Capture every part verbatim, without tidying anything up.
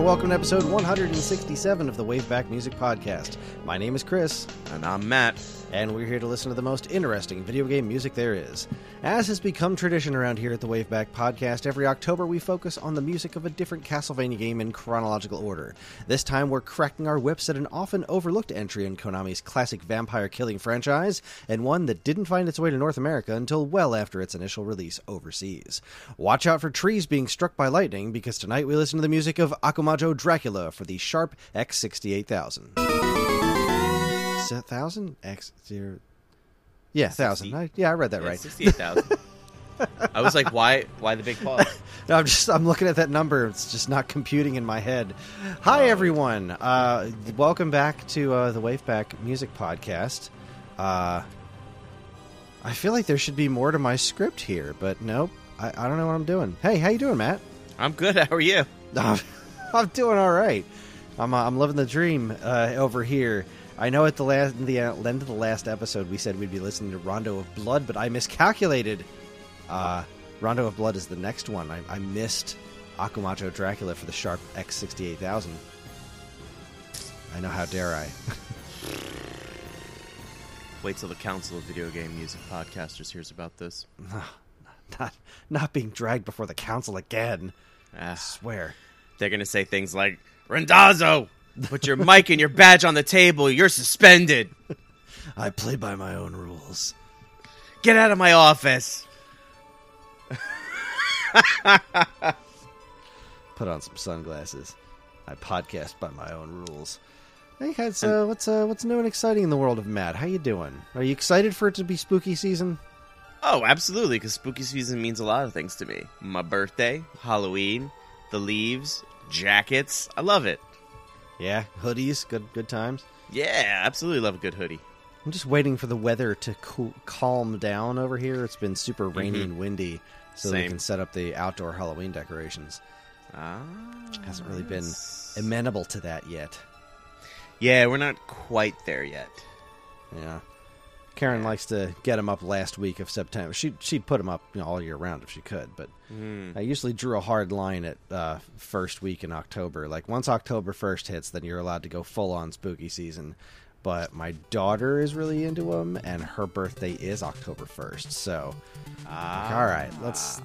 there. Welcome to episode one sixty-seven of the WaveBack Music Podcast. My name is Chris. And I'm Matt. And we're here to listen to the most interesting video game music there is. As has become tradition around here at the WaveBack Podcast, every October we focus on the music of a different Castlevania game in chronological order. This time we're cracking our whips at an often overlooked entry in Konami's classic vampire killing franchise, and one that didn't find its way to North America until well after its initial release overseas. Watch out for trees being struck by lightning, because tonight we listen to the music of Akumajo Dracula for the Sharp X sixty-eight thousand. A thousand X zero, yeah, thousand. I, yeah, I read that yeah, right. Sixty-eight thousand. I was like, why? Why the big pause? No, I'm just I'm looking at that number. It's just not computing in my head. Hi, oh. everyone. Uh, welcome back to uh, the Waveback Music Podcast. Uh, I feel like there should be more to my script here, but nope. I, I don't know what I'm doing. Hey, how you doing, Matt? I'm good. How are you? I'm, I'm doing all right. I'm uh, I'm living the dream uh, over here. I know at the last, the end of the last episode we said we'd be listening to Rondo of Blood, but I miscalculated. Uh, Rondo of Blood is the next one. I, I missed Akumajo Dracula for the Sharp X sixty-eight thousand. I know, how dare I. Wait till the Council of Video Game Music Podcasters hears about this. Not, not being dragged before the council again. Ah, I swear. They're going to say things like, Rendazzo! Put your mic and your badge on the table. You're suspended. I play by my own rules. Get out of my office. Put on some sunglasses. I podcast by my own rules. Hey, guys, uh, what's uh, what's new and exciting in the world of Matt? How you doing? Are you excited for it to be spooky season? Oh, absolutely, because spooky season means a lot of things to me. My birthday, Halloween, the leaves, jackets. I love it. Yeah, hoodies, good good times. Yeah, absolutely love a good hoodie. I'm just waiting for the weather to cool, calm down over here. It's been super rainy mm-hmm. and windy, so Same. we can set up the outdoor Halloween decorations. Ah, hasn't really yes. been amenable to that yet. Yeah, we're not quite there yet. Yeah, Karen yeah. likes to get them up last week of September. She she'd put them up, you know, all year round if she could, but. Mm. I usually drew a hard line at uh, first week in October. Like, once October first hits, then you're allowed to go full-on spooky season. But my daughter is really into them, and her birthday is October first. So, ah. like, all right, let's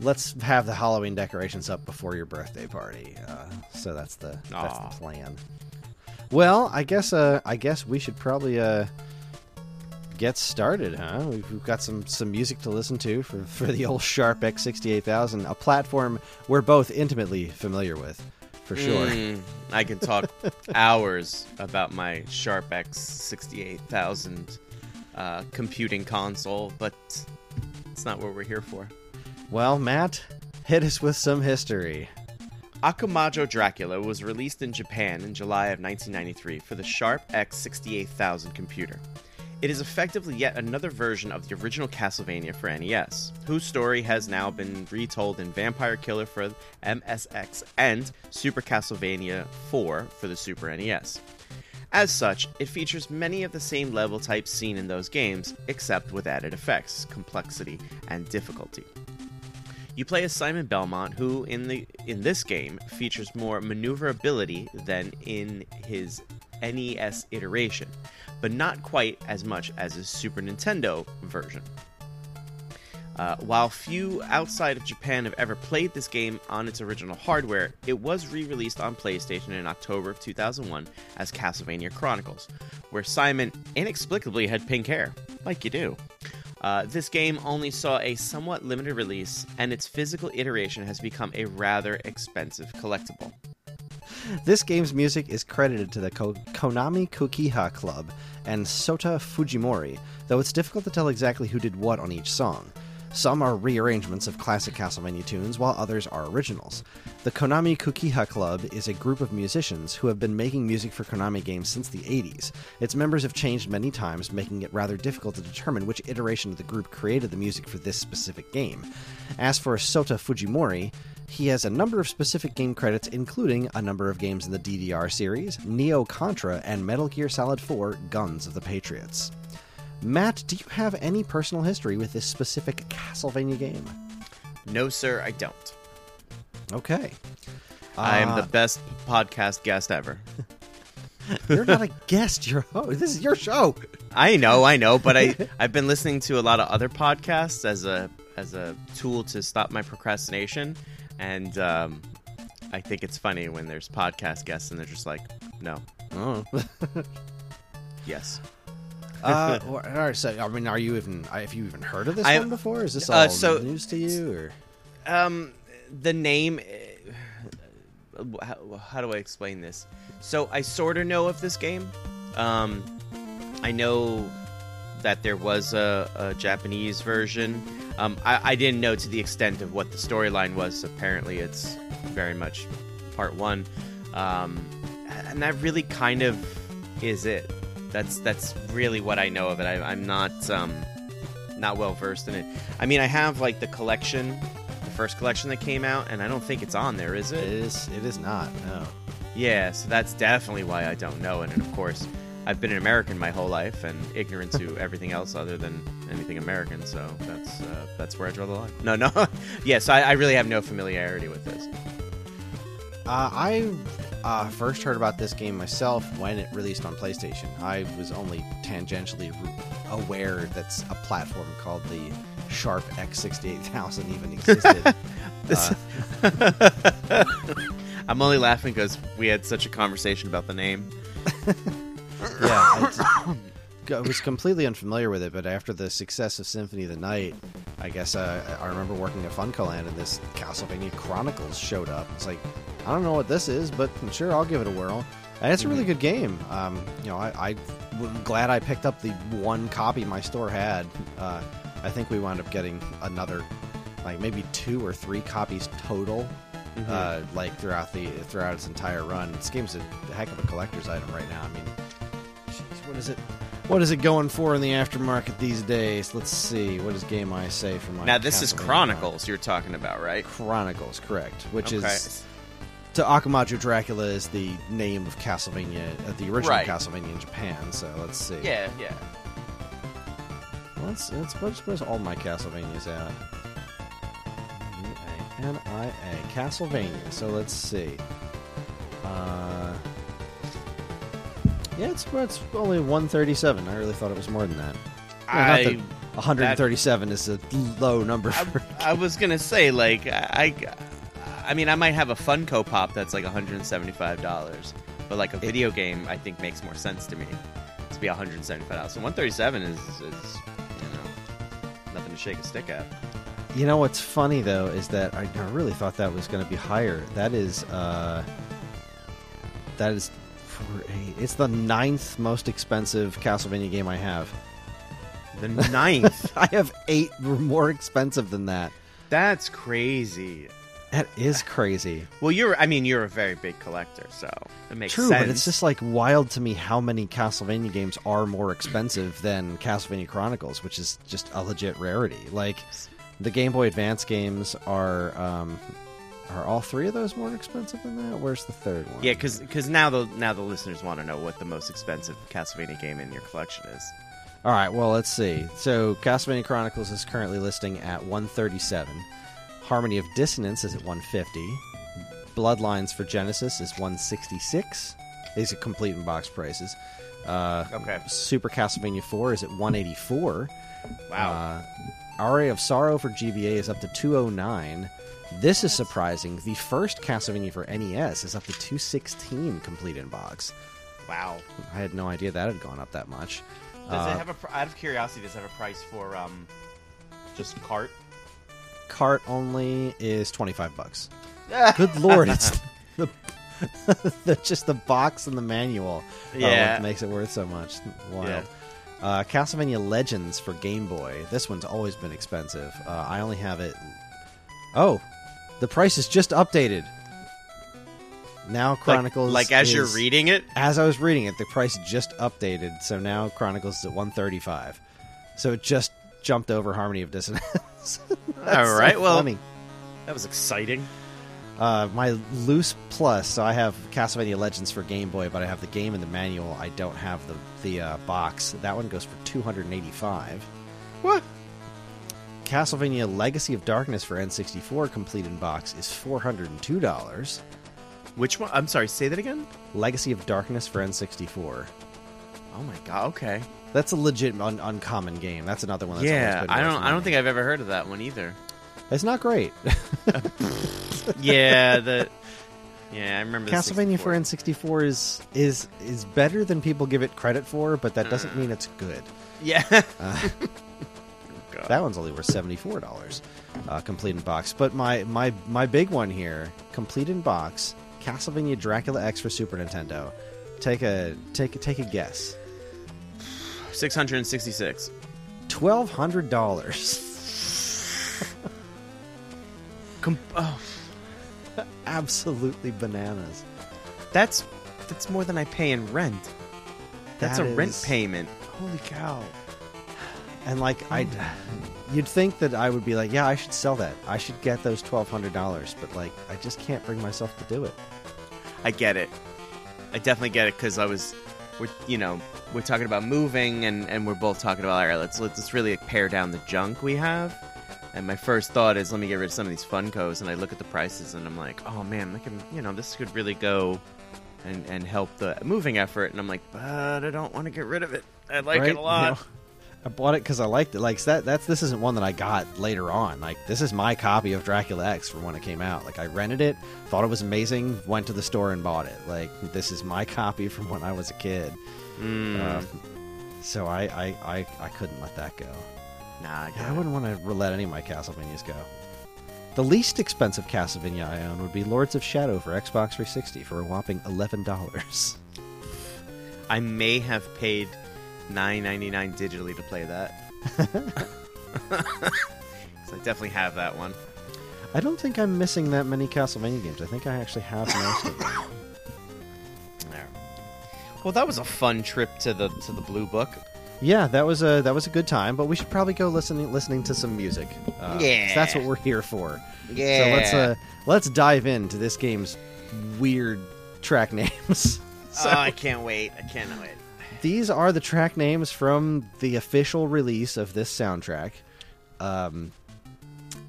let's have the Halloween decorations up before your birthday party. Uh, so that's the ah. that's the plan. Well, I guess uh, I guess we should probably uh, get started, huh? We've, we've got some, some music to listen to for, for the old Sharp X sixty-eight thousand, a platform we're both intimately familiar with, for sure. Mm, I can talk hours about my Sharp X sixty-eight thousand uh, computing console, but it's not what we're here for. Well, Matt, hit us with some history. Akumajo Dracula was released in Japan in July of nineteen ninety-three for the Sharp X sixty-eight thousand computer. It is effectively yet another version of the original Castlevania for N E S, whose story has now been retold in Vampire Killer for M S X and Super Castlevania four for the Super N E S. As such, it features many of the same level types seen in those games, except with added effects, complexity, and difficulty. You play as Simon Belmont, who in the in this game features more maneuverability than in his N E S iteration, but not quite as much as his Super Nintendo version. Uh, while few outside of Japan have ever played this game on its original hardware, it was re-released on PlayStation in October of two thousand one as Castlevania Chronicles, where Simon inexplicably had pink hair, like you do. Uh, this game only saw a somewhat limited release, and its physical iteration has become a rather expensive collectible. This game's music is credited to the Ko- Konami Kukiha Club and Sota Fujimori, though it's difficult to tell exactly who did what on each song. Some are rearrangements of classic Castlevania tunes, while others are originals. The Konami Kukiha Club is a group of musicians who have been making music for Konami games since the eighties. Its members have changed many times, making it rather difficult to determine which iteration of the group created the music for this specific game. As for Sota Fujimori, he has a number of specific game credits, including a number of games in the D D R series, Neo Contra, and Metal Gear Solid four: Guns of the Patriots. Matt, do you have any personal history with this specific Castlevania game? No, sir, I don't. Okay. Uh, I am the best podcast guest ever. You're not a guest. You're oh, this is your show. I know, I know, but I I've been listening to a lot of other podcasts as a as a tool to stop my procrastination, and um, I think it's funny when there's podcast guests and they're just like, no, oh, yes. uh, all right, so I mean, are you even? Have you even heard of this I, one before? Is this all uh, so, news to you? Or? Um, the name. How, how do I explain this? So I sort of know of this game. Um, I know that there was a, a Japanese version. Um, I, I didn't know to the extent of what the storyline was. Apparently, it's very much part one, um, and that really kind of is it. That's that's really what I know of it. I, I'm not um, not well versed in it. I mean, I have like the collection. First collection that came out, and I don't think it's on there, is it? It is, it is not, no. Yeah, so that's definitely why I don't know it, and of course, I've been an American my whole life, and ignorant to everything else other than anything American, so that's uh, that's where I draw the line. No, no. Yeah, so I, I really have no familiarity with this. Uh, I uh, first heard about this game myself when it released on PlayStation. I was only tangentially aware that's a platform called the Sharp X six eighty-eight thousand even existed. uh, I'm only laughing because we had such a conversation about the name. Yeah, I, I was completely unfamiliar with it, but after the success of Symphony of the Night, I guess uh, I remember working at Funcoland and this Castlevania Chronicles showed up. It's like, I don't know what this is, but I'm sure I'll give it a whirl. And it's a really good game. Um, you know, I, I'm glad I picked up the one copy my store had. Uh, I think we wound up getting another, like maybe two or three copies total, mm-hmm. uh, like throughout the throughout its entire run. This game's a heck of a collector's item right now. I mean, jeez, what is it? What is it going for in the aftermarket these days? Let's see. What is game I say for my now? This is Chronicles you're talking about, right? Chronicles, correct. Which okay. is to Akumajo Dracula is the name of Castlevania, uh, the original right. Castlevania in Japan. So let's see. Yeah, yeah. Let's, let's, let's, where's all my Castlevanias at? V A N I A. Castlevania. So let's see. Uh, yeah, it's, it's only one thirty-seven. I really thought it was more than that. I, yeah, not that one thirty-seven that, is a low number. For I, I was going to say, like, I, I mean, I might have a Funko Pop that's like one hundred seventy-five dollars. But, like, a video it, game, I think, makes more sense to me. To be one hundred seventy-five dollars. So one thirty-seven is... is nothing to shake a stick at. You know what's funny though is that I, I really thought that was going to be higher. That is, uh, that is, for a, it's the ninth most expensive Castlevania game I have. The ninth? I have eight more expensive than that. That's crazy. That is crazy. Well, you're, I mean, you're a very big collector, so it makes True, sense. True, but it's just like wild to me how many Castlevania games are more expensive than Castlevania Chronicles, which is just a legit rarity. Like, the Game Boy Advance games are, um, are all three of those more expensive than that? Where's the third one? Yeah, because now the, now the listeners want to know what the most expensive Castlevania game in your collection is. All right, well, let's see. So, Castlevania Chronicles is currently listing at one thirty-seven dollars. Harmony of Dissonance is at one hundred fifty dollars. Bloodlines for Genesis is one hundred sixty-six dollars. These are complete in box prices. Uh, okay. Super Castlevania four is at one hundred eighty-four dollars. Wow. Uh, Aria of Sorrow for G B A is up to two hundred nine dollars. This is surprising. The first Castlevania for N E S is up to two hundred sixteen dollars complete in box. Wow. I had no idea that had gone up that much. Does uh, it have a? Pr- out of curiosity, does it have a price for um, just cart? Cart only is twenty-five bucks. Good lord, it's the, the just the box and the manual. Yeah, uh, makes it worth so much. Wild. Yeah. Uh, Castlevania Legends for Game Boy. This one's always been expensive. Uh, I only have it. Oh, the price is just updated. Now Chronicles, like, like as is, you're reading it. As I was reading it, the price just updated. So now Chronicles is at one thirty-five. So it just jumped over Harmony of Dissonance. All right, so well, funny. That was exciting. Uh, my loose plus, so I have Castlevania Legends for Game Boy, but I have the game and the manual. I don't have the the uh, box. That one goes for two hundred eighty-five dollars. What? Castlevania Legacy of Darkness for N sixty-four complete in box is four hundred two dollars. Which one? I'm sorry, say that again? Legacy of Darkness for N sixty-four. Oh my god, okay. That's a legit un- uncommon game. That's another one that's yeah, always been I don't I don't think I've ever heard of that one either. It's not great. yeah, the Yeah, I remember Castlevania for N sixty-four is is is better than people give it credit for, but that doesn't uh, mean it's good. Yeah. uh, God. That one's only worth seventy-four dollars, uh, complete in box. But my, my, my big one here, complete in box, Castlevania Dracula X for Super Nintendo. Take a take take a guess. six hundred sixty-six dollars. twelve hundred dollars. Com- oh. Absolutely bananas. That's that's more than I pay in rent. That's that a is... rent payment. Holy cow. And, like, I, you'd think that I would be like, yeah, I should sell that. I should get those twelve hundred dollars. But, like, I just can't bring myself to do it. I get it. I definitely get it because I was, we're, you know, we're talking about moving and, and we're both talking about, all right, let's, let's really pare down the junk we have. And my first thought is, let me get rid of some of these Funkos. And I look at the prices and I'm like, oh, man, I can, you know, this could really go and, and help the moving effort. And I'm like, but I don't want to get rid of it. I like right? it a lot. No. I bought it because I liked it. Like that. That's this isn't one that I got later on. Like this is my copy of Dracula X from when it came out. Like I rented it, thought it was amazing, went to the store and bought it. Like this is my copy from when I was a kid. Mm. Uh, so I, I, I, I couldn't let that go. Nah, I, yeah, I wouldn't want to let any of my Castlevanias go. The least expensive Castlevania I own would be Lords of Shadow for Xbox three sixty for a whopping eleven dollars. I may have paid nine ninety-nine digitally to play that. So I definitely have that one. I don't think I'm missing that many Castlevania games. I think I actually have most of them. There. Well, that was a fun trip to the to the Blue Book. Yeah, that was a that was a good time. But we should probably go listening listening to some music. Uh, yeah, that's what we're here for. Yeah. So let's uh, let's dive into this game's weird track names. so, oh, I can't wait! I can't wait. These are the track names from the official release of this soundtrack, um,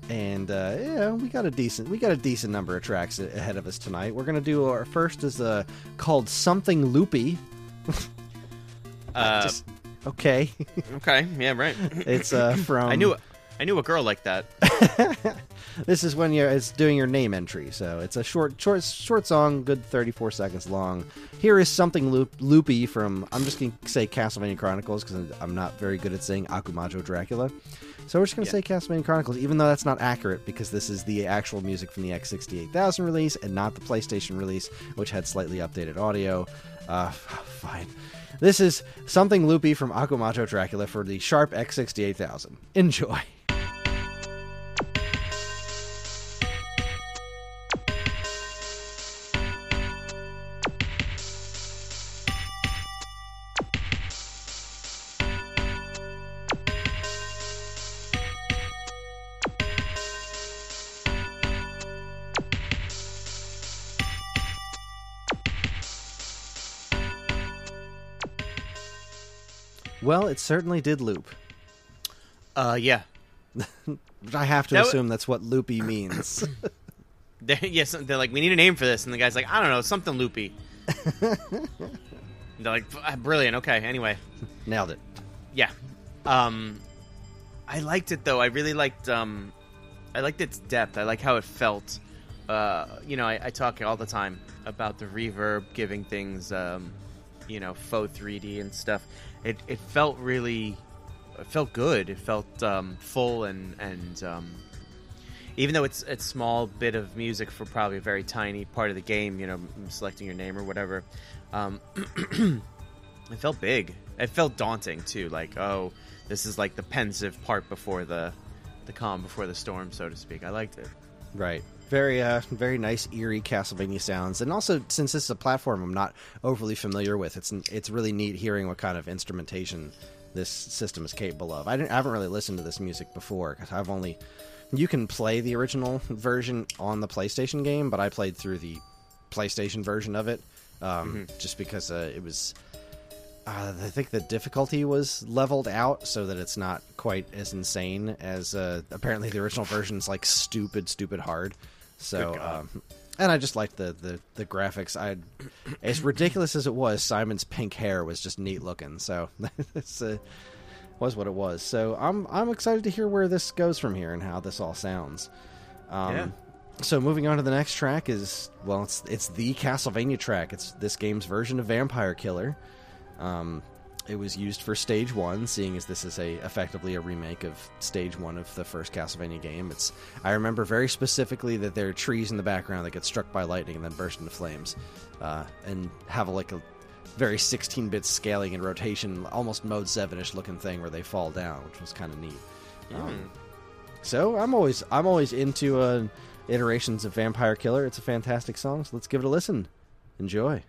and uh, yeah, we got a decent we got a decent number of tracks ahead of us tonight. We're gonna do our first is uh, called Something Loopy. uh, Just, okay. okay. Yeah. Right. It's uh, from. I knew I knew a girl like that. This is when you're it's doing your name entry, so it's a short, short, short song, good thirty-four seconds long. Here is Something loop, Loopy from, I'm just going to say Castlevania Chronicles, because I'm not very good at saying Akumajo Dracula. So we're just going to yeah. say Castlevania Chronicles, even though that's not accurate, because this is the actual music from the X sixty-eight thousand release, and not the PlayStation release, which had slightly updated audio. Uh, fine. This is Something Loopy from Akumajo Dracula for the Sharp X sixty-eight thousand. Enjoy. Well, it certainly did loop. Uh, yeah. But I have to that assume w- that's what loopy means. they're, yes, they're like, we need a name for this. And the guy's like, I don't know, something loopy. They're like, brilliant, okay, anyway. Nailed it. Yeah. Um, I liked it, though. I really liked, um, I liked its depth. I like how it felt. Uh, you know, I, I talk all the time about the reverb giving things, um, you know, faux three D and stuff. It it felt really, it felt good. It felt um, full and and um, even though it's a small bit of music for probably a very tiny part of the game, you know, selecting your name or whatever, um, it felt big. It felt daunting too. Like, oh, this is like the pensive part before the the calm, before the storm, so to speak. I liked it. Right. Very, uh, very nice, eerie Castlevania sounds, and also since this is a platform I'm not overly familiar with, it's it's really neat hearing what kind of instrumentation this system is capable of. I, didn't, I haven't really listened to this music before because I've only you can play the original version on the PlayStation game, but I played through the PlayStation version of it um, mm-hmm. just because uh, it was. Uh, I think the difficulty was leveled out so that it's not quite as insane as uh, apparently the original version's like stupid, stupid hard. So um, And I just liked the, the, the graphics. I, as ridiculous as it was, Simon's pink hair was just neat looking. So it's uh, was what it was. So I'm I'm excited to hear where this goes from here and how this all sounds. Um, yeah. So moving on to the next track is, well, it's it's the Castlevania track. It's this game's version of Vampire Killer. Um, it was used for Stage One, seeing as this is a effectively a remake of Stage One of the first Castlevania game. It's I remember very specifically that there are trees in the background that get struck by lightning and then burst into flames, uh, and have a, like a very sixteen-bit scaling and rotation, almost Mode seven-ish looking thing where they fall down, which was kind of neat. Mm. Um, so I'm always I'm always into uh, iterations of Vampire Killer. It's a fantastic song, so let's give it a listen. Enjoy.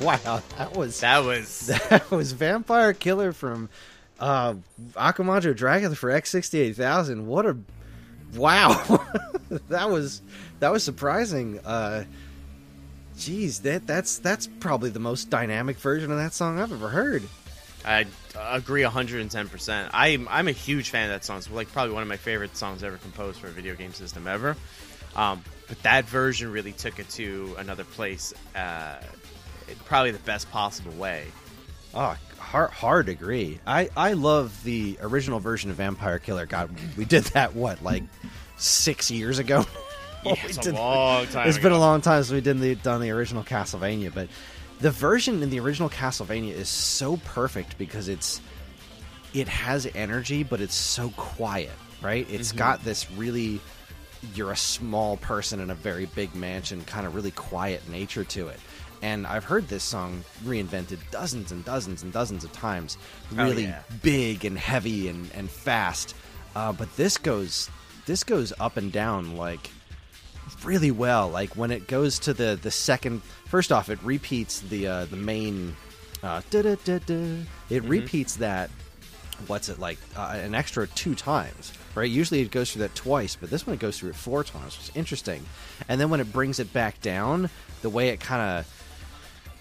Wow, that was that was that was Vampire Killer from uh, Akumajo Dracula for X sixty-eight thousand. What a wow! that was that was surprising. Uh, geez, that that's that's probably the most dynamic version of that song I've ever heard. I agree one hundred ten percent. I'm I'm a huge fan of that song. It's like probably one of my favorite songs ever composed for a video game system ever. Um, but that version really took it to another place. Uh, probably the best possible way. Oh, hard, hard agree. I, I love the original version of Vampire Killer. God, we did that, what, like six years ago? Yeah, it's a did, long time It's ago. Been a long time since we've done the, done the original Castlevania, but the version in the original Castlevania is so perfect because it's it has energy, but it's so quiet, right? It's mm-hmm. got this really, you're a small person in a very big mansion, kind of really quiet nature to it. And I've heard this song reinvented dozens and dozens and dozens of times. Really oh, yeah. big and heavy and, and fast. Uh, but this goes this goes up and down like really well. Like when it goes to the, the second... First off, it repeats the uh, the main... Uh, da-da-da-da. It mm-hmm. repeats that... What's it like? Uh, an extra two times, right? Usually it goes through that twice, but this one it goes through it four times, which is interesting. And then when it brings it back down, the way it kind of...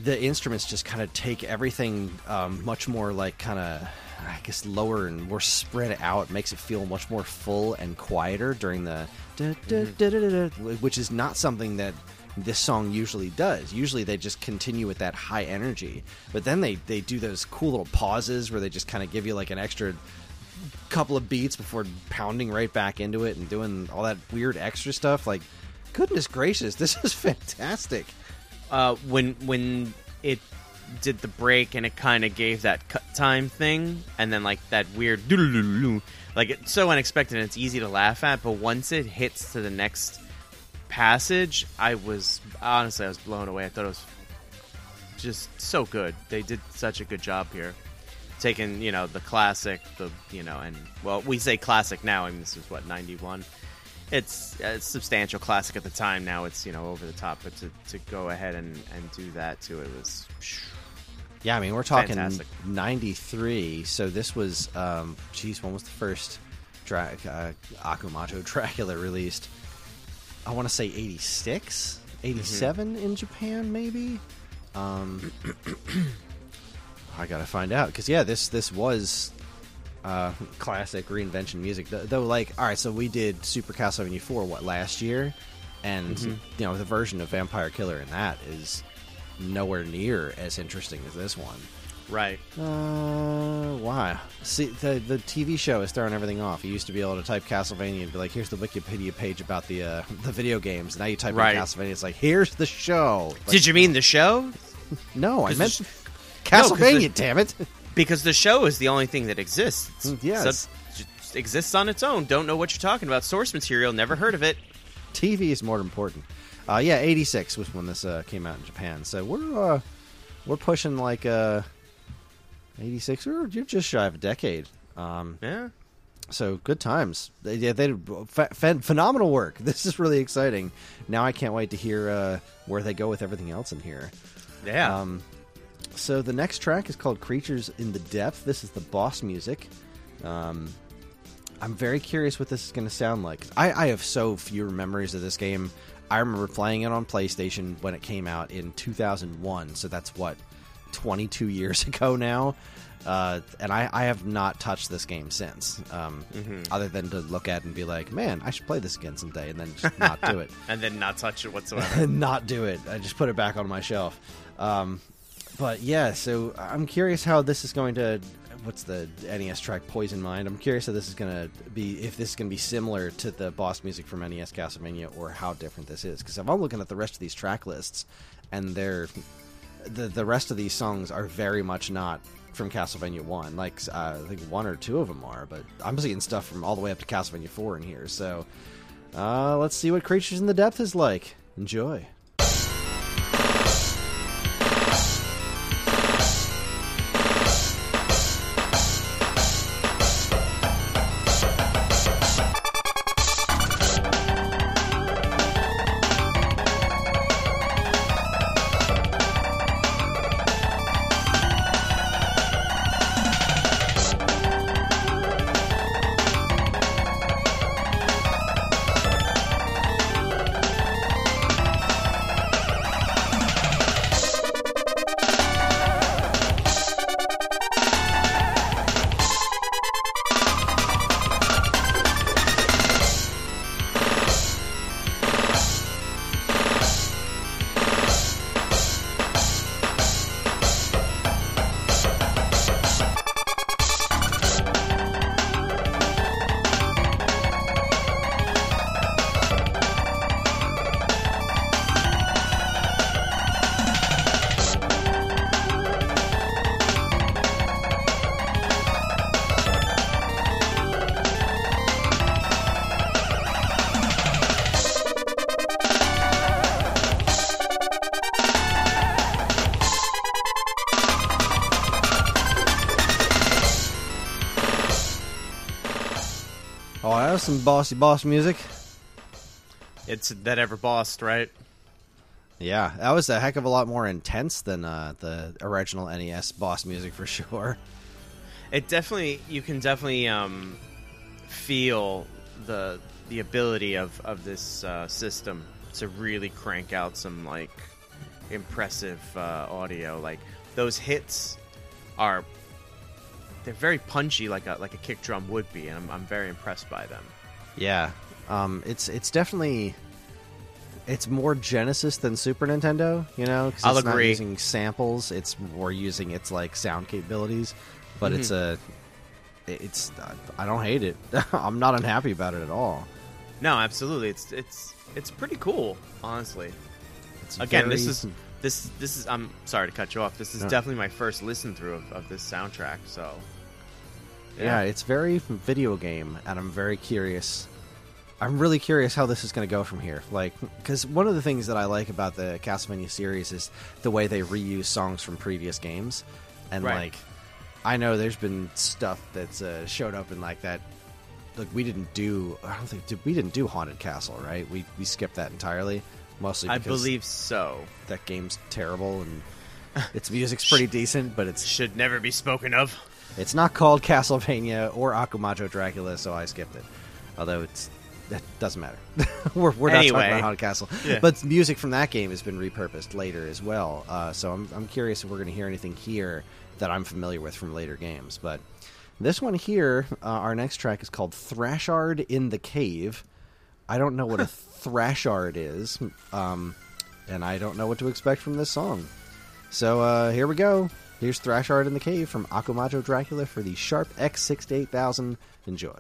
The instruments just kind of take everything um, much more like kind of, I guess, lower and more spread out. It makes it feel much more full and quieter during the, da, da, da, da, da, da, which is not something that this song usually does. Usually they just continue with that high energy. But then they, they do those cool little pauses where they just kind of give you like an extra couple of beats before pounding right back into it and doing all that weird extra stuff. Like, goodness gracious, this is fantastic. Uh, when when it did the break and it kind of gave that cut time thing, and then like that weird, like it's so unexpected and it's easy to laugh at. But once it hits to the next passage, I was honestly I was blown away. I thought it was just so good. They did such a good job here. Taking, you know, the classic, the, you know, and, well, we say classic now. I mean, this is, what, ninety-one? It's a substantial classic at the time. Now it's, you know, over the top. But to, to go ahead and, and do that, too, it was... Yeah, I mean, we're talking fantastic. ninety-three, so this was, um, geez, when was the first Dra- uh, Akumajo Dracula released? I want to say eighty-six, eighty-seven mm-hmm. in Japan, maybe? Um, I got to find out, because, yeah, this, this was uh, classic reinvention music. Though, like, all right, so we did Super Castlevania four, what, last year? And, mm-hmm. you know, the version of Vampire Killer in that is... nowhere near as interesting as this one, right? Uh, why? See, the the T V show is throwing everything off. You used to be able to type Castlevania and be like, "Here's the Wikipedia page about the uh, the video games." Now you type right. in Castlevania, it's like, "Here's the show." Like, did you mean the show? No, I meant sh- Castlevania. No, the, damn it! Because the show is the only thing that exists. Yes, so it exists on its own. Don't know what you're talking about. Source material, never heard of it. T V is more important. Uh, yeah, eighty-six was when this uh, came out in Japan. So we're uh, we're pushing like uh, eighty-six. We're you're just shy of a decade. Um, yeah. So good times. They, yeah, they did ph- ph- phenomenal work. This is really exciting. Now I can't wait to hear uh, where they go with everything else in here. Yeah. Um, so the next track is called "Creatures in the Depth." This is the boss music. Um, I'm very curious what this is going to sound like. I, I have so few memories of this game. I remember playing it on PlayStation when it came out in two thousand one, so that's, what, twenty-two years ago now? Uh, and I, I have not touched this game since, um, mm-hmm. other than to look at it and be like, man, I should play this again someday, and then just not do it. And then not touch it whatsoever. Not do it. I just put it back on my shelf. Um, but, yeah, so I'm curious how this is going to... What's the N E S track, Poison Mind? I'm curious if this is going to be if this is going to be similar to the boss music from N E S Castlevania, or how different this is. Because I'm looking at the rest of these track lists, and they're the the rest of these songs are very much not from Castlevania One. Like uh, I think one or two of them are, but I'm seeing stuff from all the way up to Castlevania Four in here. So uh, let's see what Creatures in the Depth is like. Enjoy. Some bossy boss music. It's that ever bossed, right? Yeah, that was a heck of a lot more intense than uh, the original N E S boss music for sure. It definitely, you can definitely um, feel the the ability of of this uh, system to really crank out some like impressive uh, audio. Like those hits are. They're very punchy, like a like a kick drum would be, and I'm I'm very impressed by them. Yeah, um, it's it's definitely it's more Genesis than Super Nintendo, you know. Cause I'll it's agree. Not using samples; it's more using its like sound capabilities. But mm-hmm. it's a it's I don't hate it. I'm not unhappy about it at all. No, absolutely. It's it's it's pretty cool, honestly. It's Again, very... this is. This this is I'm sorry to cut you off. This is no. definitely my first listen through of, of this soundtrack. So yeah. yeah, it's very video game, and I'm very curious I'm really curious how this is going to go from here. Like, because one of the things that I like about the Castlevania series is the way they reuse songs from previous games. And, right. like, I know there's been stuff that's uh, showed up in, like, that... Like, we didn't do... I don't think... Did, we didn't do Haunted Castle, right? We we skipped that entirely. Mostly because... I believe so. That game's terrible, and its music's pretty decent, but it's... Should never be spoken of. It's not called Castlevania or Akumajo Dracula, so I skipped it. Although it's... That doesn't matter. we're we're anyway. not talking about Haunted Castle. Yeah. But music from that game has been repurposed later as well. Uh, so I'm I'm curious if we're going to hear anything here that I'm familiar with from later games. But this one here, uh, our next track is called Thrashard in the Cave. I don't know what a thrashard is, um, and I don't know what to expect from this song. So uh, here we go. Here's Thrashard in the Cave from Akumajo Dracula for the Sharp X six eight thousand. Enjoy.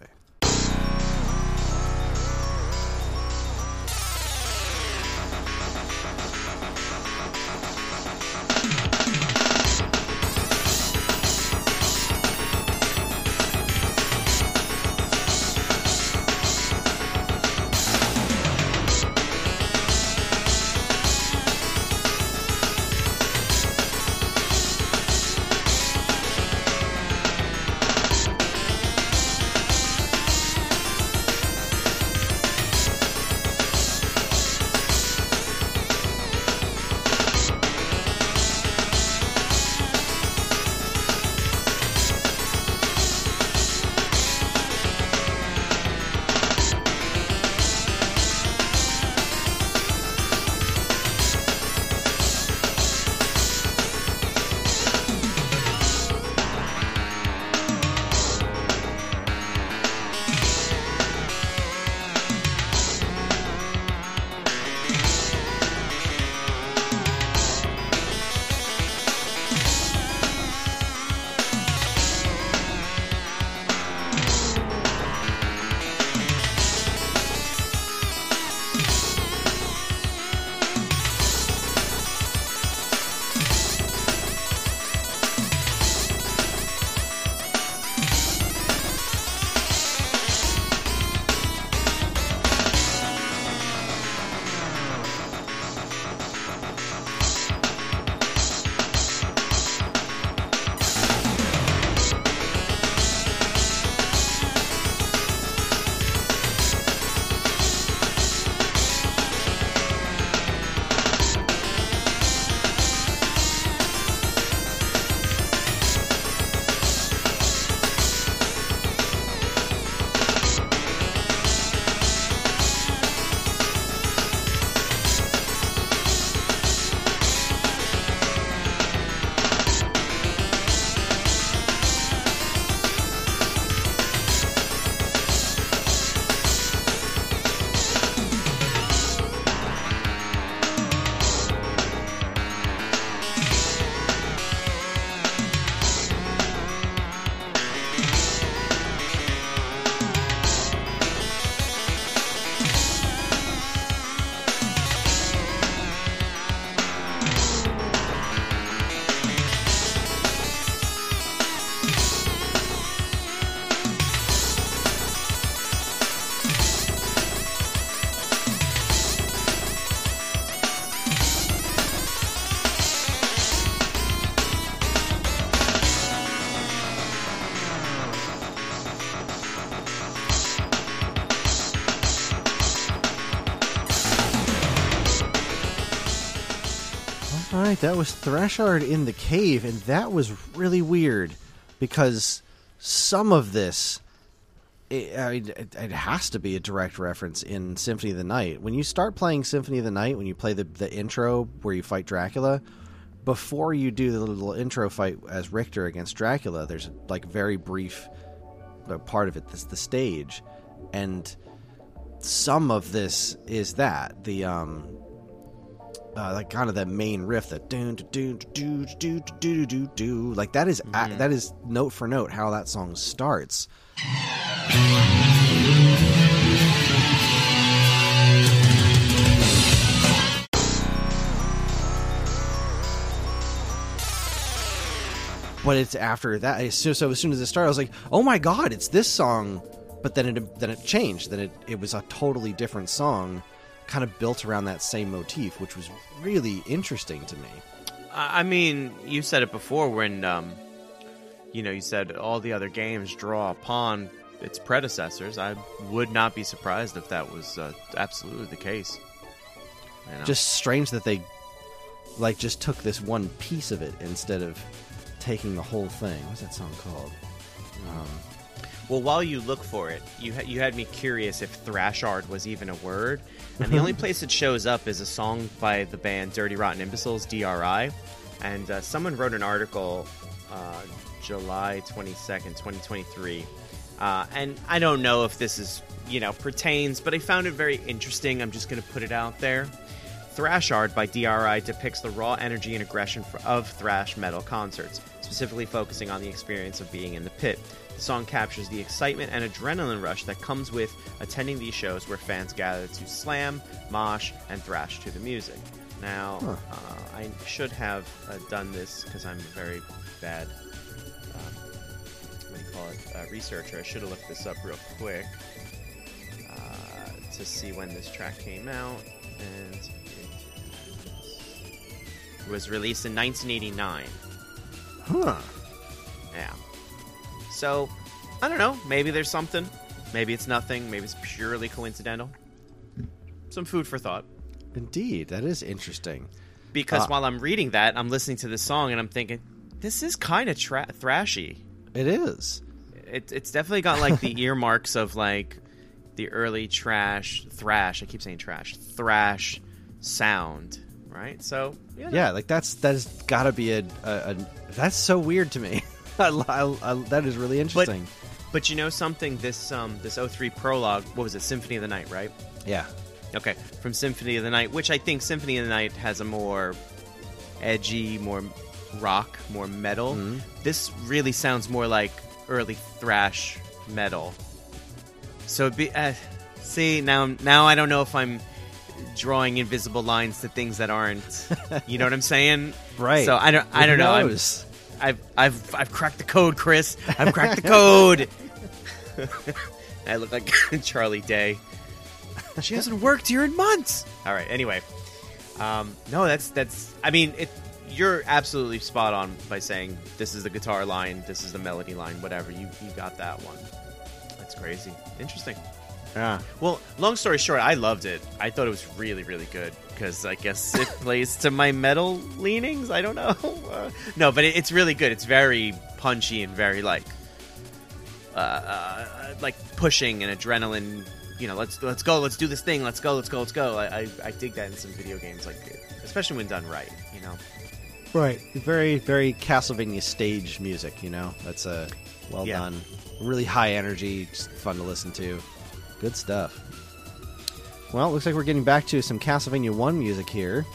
That was Thrashard in the Cave, and that was really weird because some of this, it, I mean, it, it has to be a direct reference in Symphony of the Night. When you start playing Symphony of the Night, when you play the, the intro where you fight Dracula, before you do the little intro fight as Richter against Dracula, there's like very brief part of it that's the stage, and some of this is that the um. Uh, like kind of the main riff that do do do do do do do like that is mm-hmm. a, that is note for note how that song starts. But it's after that, so, so as soon as it started I was like, oh my god, it's this song But then it then it changed. Then it, it was a totally different song, kind of built around that same motif, which was really interesting to me. I mean, you said it before when, um, you know, you said all the other games draw upon its predecessors. I would not be surprised if that was uh, absolutely the case. You know? Just strange that they, like, just took this one piece of it instead of taking the whole thing. What's that song called? Um... Well, while you look for it, you ha- you had me curious if thrashard was even a word. And the only place it shows up is a song by the band Dirty Rotten Imbeciles, D R I. And uh, someone wrote an article uh, July twenty-second, twenty twenty-three. Uh, and I don't know if this is, you know, pertains, but I found it very interesting. I'm just going to put it out there. Thrashard by D R I depicts the raw energy and aggression for, of thrash metal concerts, specifically focusing on the experience of being in the pit. The song captures the excitement and adrenaline rush that comes with attending these shows where fans gather to slam, mosh, and thrash to the music. Now, huh. uh, I should have uh, done this because I'm a very bad, um, what do you call it, uh, researcher. I should have looked this up real quick uh, to see when this track came out. And it was released in nineteen eighty-nine. Huh. Yeah. So, I don't know. Maybe there's something. Maybe it's nothing. Maybe it's purely coincidental. Some food for thought. Indeed. That is interesting. Because uh, while I'm reading that, I'm listening to this song, and I'm thinking, this is kind of tra- thrashy. It is. It, it's definitely got, like, the earmarks of, like, the early trash, thrash. I keep saying trash. Thrash sound, right? So, yeah. Yeah, like, that's that's got to be a, a, a... That's so weird to me. I, I, I, that is really interesting. But, but you know something? This um, this oh three prologue, what was it? Symphony of the Night, right? Yeah. Okay, from Symphony of the Night, which I think Symphony of the Night has a more edgy, more rock, more metal. Mm-hmm. This really sounds more like early thrash metal. So it'd be, uh, see, now now I don't know if I'm drawing invisible lines to things that aren't. You know what I'm saying? Right. So I don't I don't know. I'm, I've I've I've cracked the code, Chris. I've cracked the code. I look like Charlie Day. She hasn't worked here in months. All right. Anyway, um, no, that's that's. I mean, it, you're absolutely spot on by saying this is the guitar line, this is the melody line, whatever. You you got that one. That's crazy. Interesting. Yeah. Well, long story short, I loved it. I thought it was really, really good because I guess it plays to my metal leanings. I don't know. Uh, no, but it, it's really good. It's very punchy and very like, uh, uh, like pushing and adrenaline. You know, let's let's go, let's do this thing, let's go, let's go, let's go. I I, I dig that in some video games, like especially when done right. You know. Right. Very, very Castlevania stage music. You know, that's a uh, well yeah. done, really high energy, just fun to listen to. Good stuff. Well, it looks like we're getting back to some Castlevania one music here.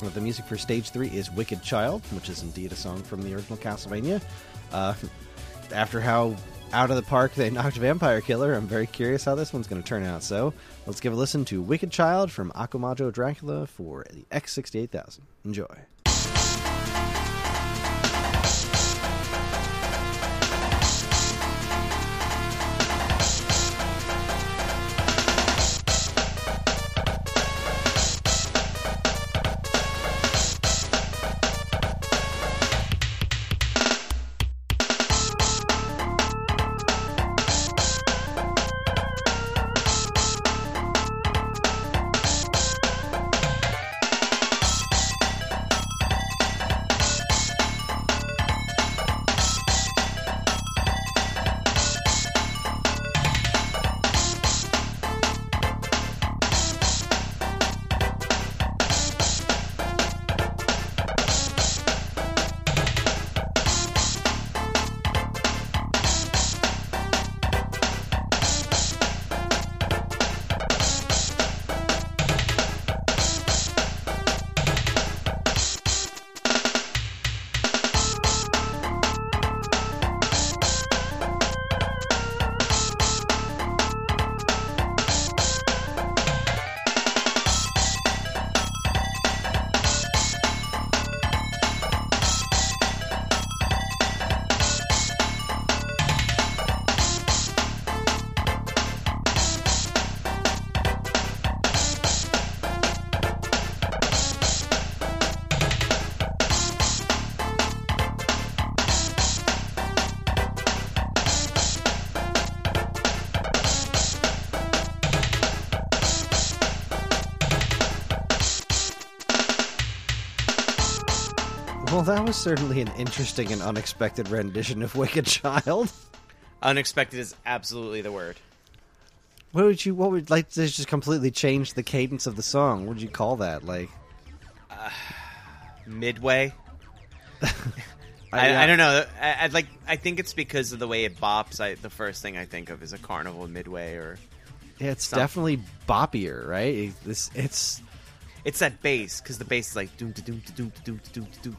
The music for Stage three is Wicked Child, which is indeed a song from the original Castlevania. Uh, after how out of the park they knocked Vampire Killer, I'm very curious how this one's going to turn out. So let's give a listen to Wicked Child from Akumajo Dracula for the X sixty-eight thousand. Enjoy. Well, that was certainly an interesting and unexpected rendition of Wicked Child. Unexpected is absolutely the word. What would you, what would, like, to just completely change the cadence of the song? What would you call that, like? Uh, midway? I, I, I don't know. I, I'd like, I think it's because of the way it bops. I, the first thing I think of is a carnival midway or... Yeah, it's something. Definitely boppier, right? It's it's, it's that bass, because the bass is like doom to doom to doom to doom to doom to doom.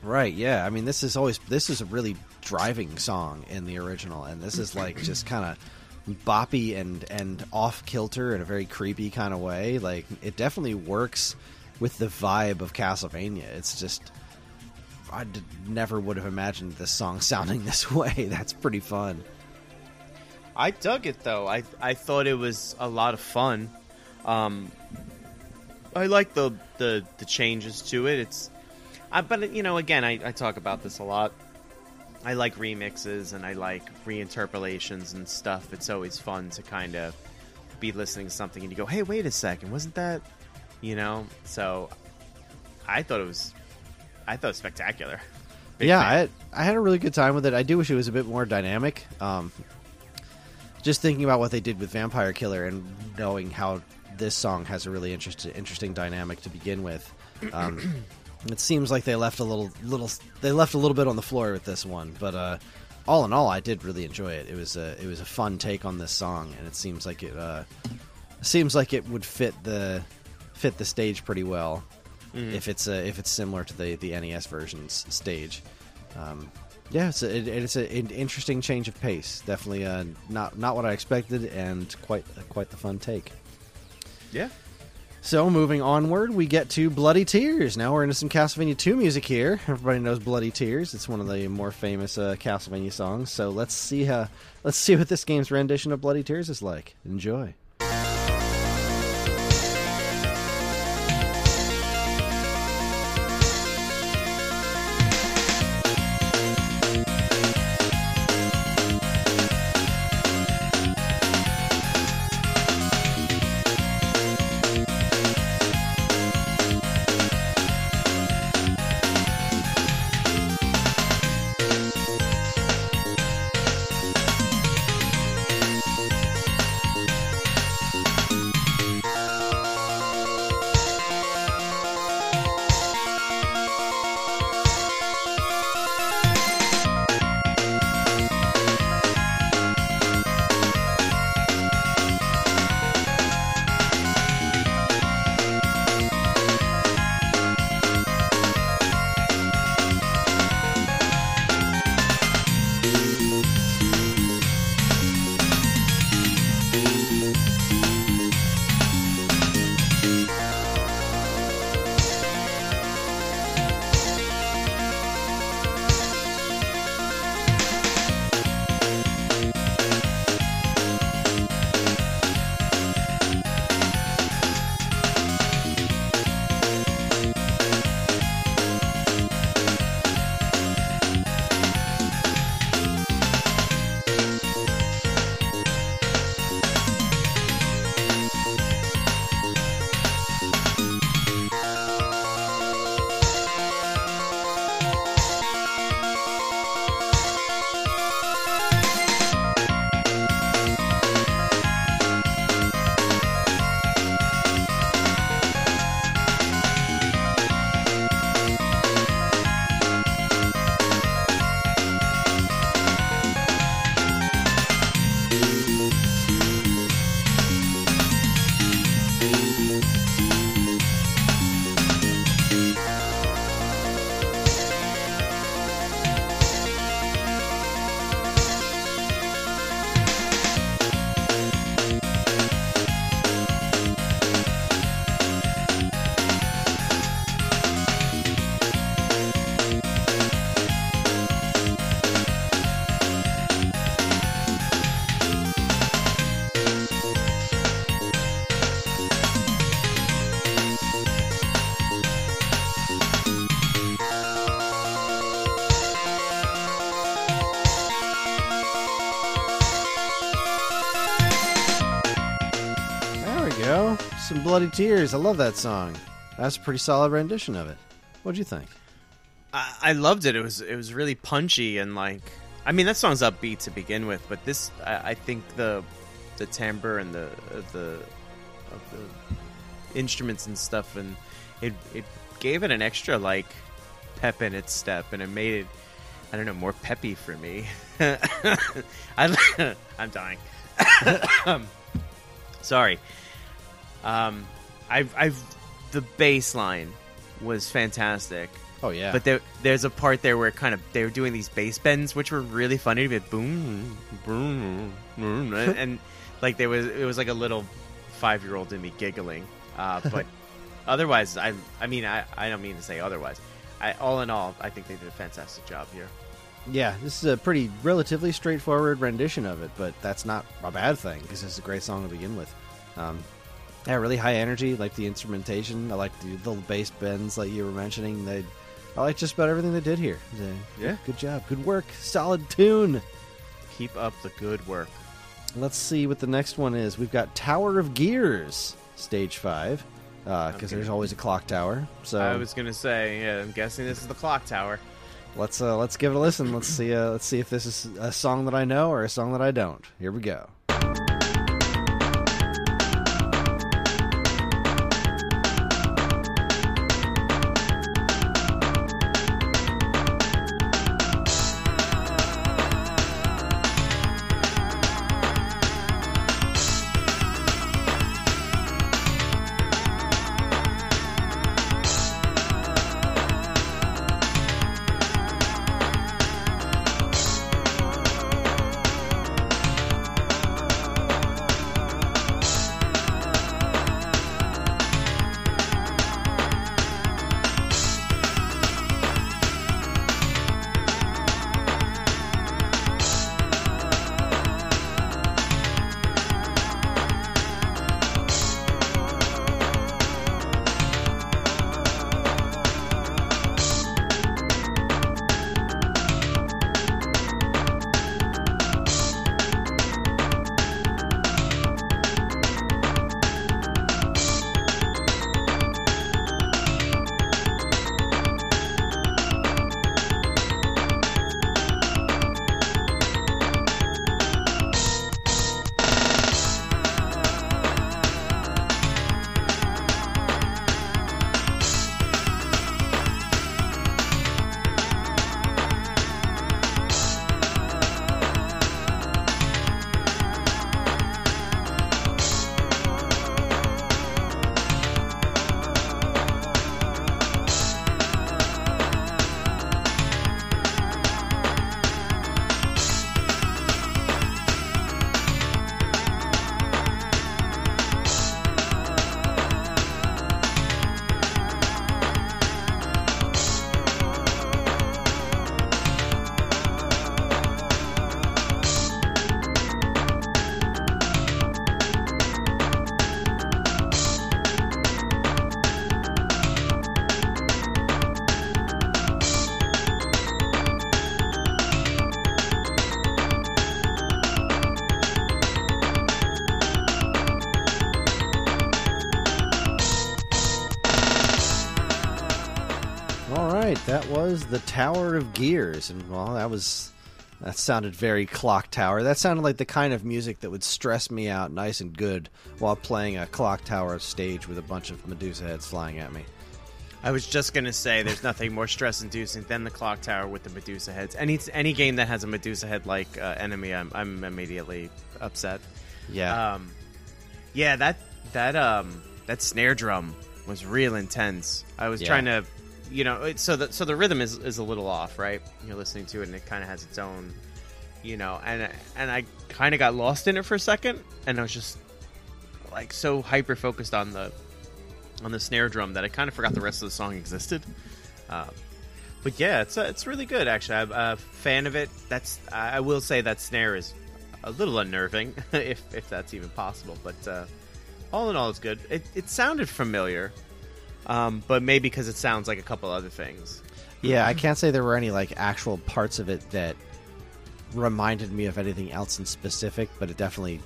Right, yeah. I mean, this is always this is a really driving song in the original, and this is like just kind of boppy and and off kilter in a very creepy kind of way. Like, it definitely works with the vibe of Castlevania. It's just I did, never would have imagined this song sounding this way. That's pretty fun. I dug it, though. I I thought it was a lot of fun. Um, I like the, the the changes to it. It's, I, but, you know, again, I, I talk about this a lot. I like remixes, and I like reinterpolations and stuff. It's always fun to kind of be listening to something, and you go, hey, wait a second, wasn't that, you know? So I thought it was, I thought it was spectacular. Big yeah, I, I had a really good time with it. I do wish it was a bit more dynamic. Um Just thinking about what they did with Vampire Killer and knowing how this song has a really interest, interesting dynamic to begin with, um, it seems like they left a little, little, they left a little bit on the floor with this one. But uh, all in all, I did really enjoy it. It was a, it was a fun take on this song, and it seems like it, uh, seems like it would fit the, fit the stage pretty well, mm-hmm. if it's a, if it's similar to the the N E S version's stage. Um, Yeah, it's, a, it's a, an interesting change of pace. Definitely uh, not not what I expected, and quite quite the fun take. Yeah. So moving onward, we get to Bloody Tears. Now we're into some Castlevania two music here. Everybody knows Bloody Tears. It's one of the more famous uh, Castlevania songs. So let's see how let's see what this game's rendition of Bloody Tears is like. Enjoy. Some Bloody Tears. I love that song. That's a pretty solid rendition of it. What'd you think? I, I loved it. It was it was really punchy and like, I mean, that song's upbeat to begin with, but this I, I think the the timbre and the of the of the instruments and stuff, and it it gave it an extra like pep in its step, and it made it, I don't know, more peppy for me. I, I'm dying. Sorry. Um, I've I've the bass line was fantastic. Oh yeah. But there there's a part there where kind of they were doing these bass bends, which were really funny to be like, boom, boom, boom, and, and like there was it was like a little five year old in me giggling. Uh, but otherwise, I I mean I, I don't mean to say otherwise. I, all in all, I think they did a fantastic job here. Yeah, this is a pretty relatively straightforward rendition of it, but that's not a bad thing because it's a great song to begin with. Um, yeah, really high energy. Like the instrumentation, I like the little bass bends like you were mentioning. They, I like just about everything they did here. They, yeah, good, good job, good work, solid tune. Keep up the good work. Let's see what the next one is. We've got Tower of Gears, Stage Five. Because uh, okay. there's always a clock tower. So I was gonna say, yeah, I'm guessing this is the clock tower. Let's uh, let's give it a listen. Let's see uh, let's see if this is a song that I know or a song that I don't. Here we go. The Tower of Gears, and well, that was that sounded very clock tower. That sounded like the kind of music that would stress me out nice and good while playing a clock tower stage with a bunch of Medusa heads flying at me. I was just gonna say there's nothing more stress inducing than the clock tower with the Medusa heads. Any any game that has a Medusa head like uh, enemy, I'm I'm immediately upset. Yeah, um, yeah, that that um that snare drum was real intense. I was yeah. trying to. You know, it, so the so the rhythm is, is a little off, right? You're listening to it, and it kind of has its own, you know. And and I kind of got lost in it for a second, and I was just like so hyper focused on the on the snare drum that I kind of forgot the rest of the song existed. Um, but yeah, it's uh, it's really good actually. I'm a fan of it. That's I will say that snare is a little unnerving, if if that's even possible. But uh, all in all, it's good. It it sounded familiar. Um, but maybe because it sounds like a couple other things. Yeah, I can't say there were any like actual parts of it that reminded me of anything else in specific, but it definitely,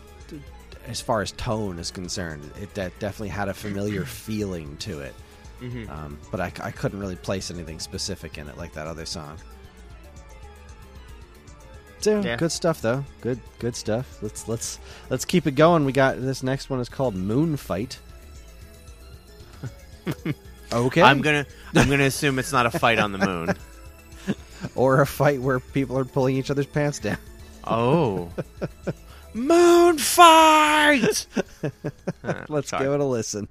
as far as tone is concerned, it de- definitely had a familiar feeling to it. Mm-hmm. Um, but I, I couldn't really place anything specific in it like that other song. So, yeah. Good stuff though. Good good stuff. Let's let's let's keep it going. We got this next one is called Moon Fight. Okay. I'm gonna I'm gonna assume it's not a fight on the moon. Or a fight where people are pulling each other's pants down. Oh. Moon Fight! uh, let's sorry. give it a listen.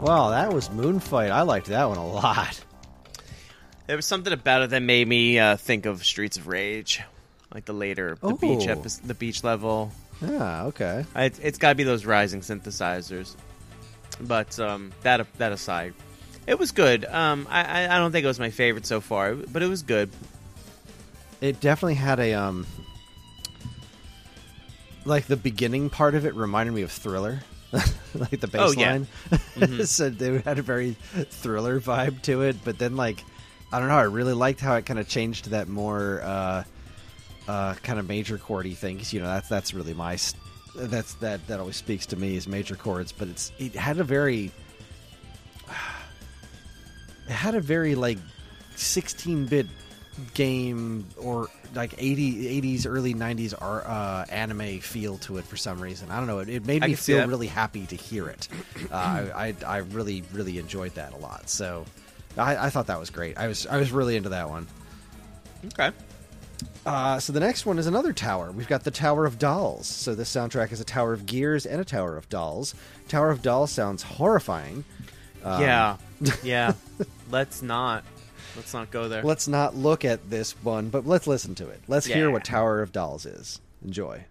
Wow, that was Moonfight. I liked that one a lot. There was something about it that made me uh, think of Streets of Rage, like the later the Ooh. beach episode, the beach level. Yeah, okay. I, it's, it's got to be those rising synthesizers. But um, that that aside, it was good. Um, I I don't think it was my favorite so far, but it was good. It definitely had a um, like the beginning part of it reminded me of Thriller. Like the bass oh, yeah. line. Mm-hmm. So they had a very Thriller vibe to it, but then like I don't know, I really liked how it kind of changed to that more uh, uh, kind of major chordy thing, because you know that's that's really my st- that's that that always speaks to me is major chords, but it's it had a very it had a very like sixteen bit game or like eighty, eighties early nineties are uh anime feel to it for some reason. I don't know, it, it made me feel really happy to hear it. uh, I, I I really really enjoyed that a lot, so I, I thought that was great. I was I was really into that one. Okay. Uh, so the next one is another tower. We've got the Tower of Dolls. So this soundtrack is a Tower of Gears and a Tower of Dolls. Tower of Dolls sounds horrifying. Um, yeah yeah let's not Let's not go there. Let's not look at this one, but let's listen to it. Let's yeah. hear what Tower of Dolls is. Enjoy.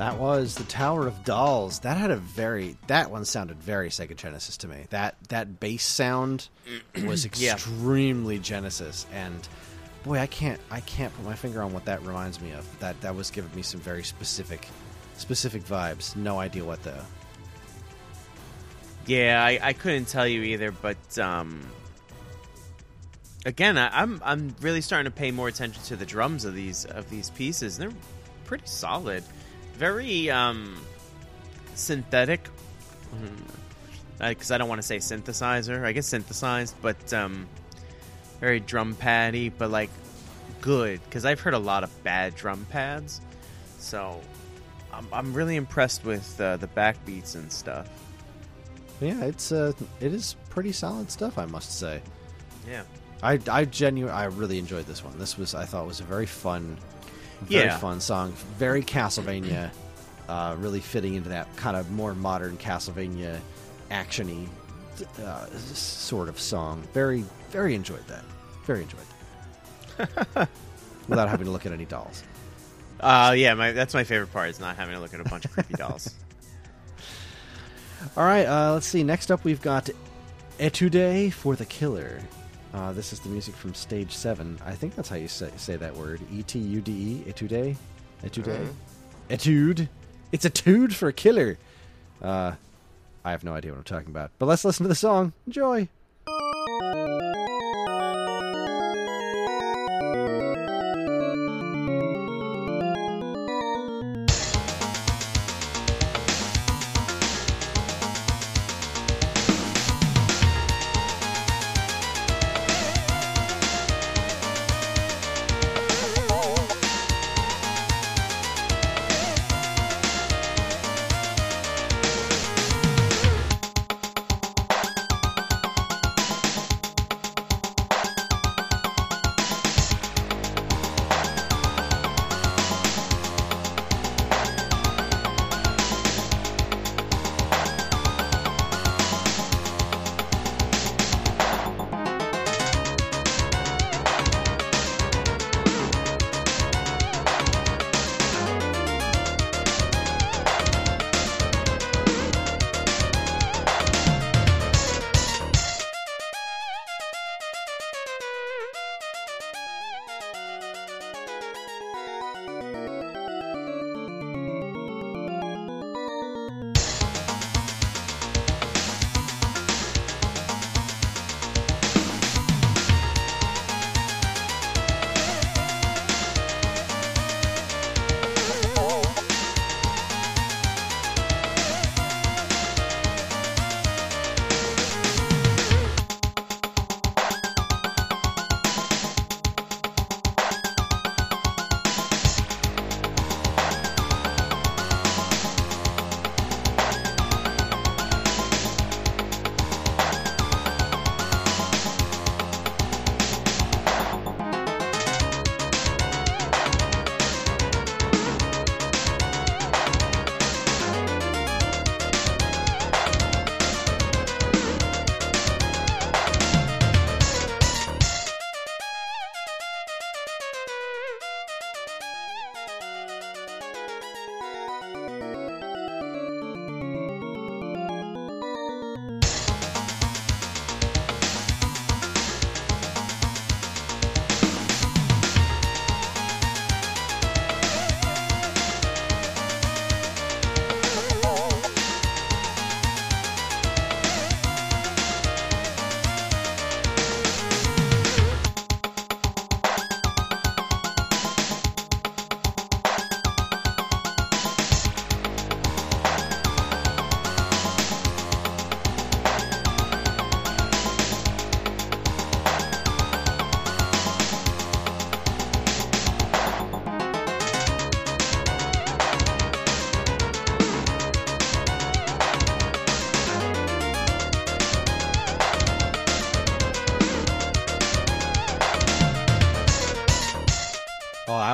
That was the Tower of Dolls. That had a very that one sounded very Sega Genesis to me. That that bass sound was extremely yeah. Genesis, and boy, I can't I can't put my finger on what that reminds me of. That that was giving me some very specific specific vibes. No idea what though. Yeah, I, I couldn't tell you either, but um, again, I, I'm I'm really starting to pay more attention to the drums of these of these pieces. And they're pretty solid, very um, synthetic. Because I don't want to say synthesizer, I guess synthesized, but um, very drum paddy, but like good. Because I've heard a lot of bad drum pads, so I'm I'm really impressed with uh, the backbeats and stuff. Yeah, it's uh, it is pretty solid stuff, I must say. Yeah, I I genuinely I really enjoyed this one. This was I thought was a very fun, very yeah. fun song, very Castlevania, uh, really fitting into that kind of more modern Castlevania, actiony, uh, sort of song. Very very enjoyed that. Very enjoyed that. Without having to look at any dolls. Uh, yeah, my that's my favorite part is not having to look at a bunch of creepy dolls. All right, uh, let's see. Next up, we've got Etude for the Killer. Uh, this is the music from Stage seven. I think that's how you say, say that word. E T U D E, Etude. Etude. Mm-hmm. Etude. It's Etude for a Killer. Uh, I have no idea what I'm talking about. But let's listen to the song. Enjoy.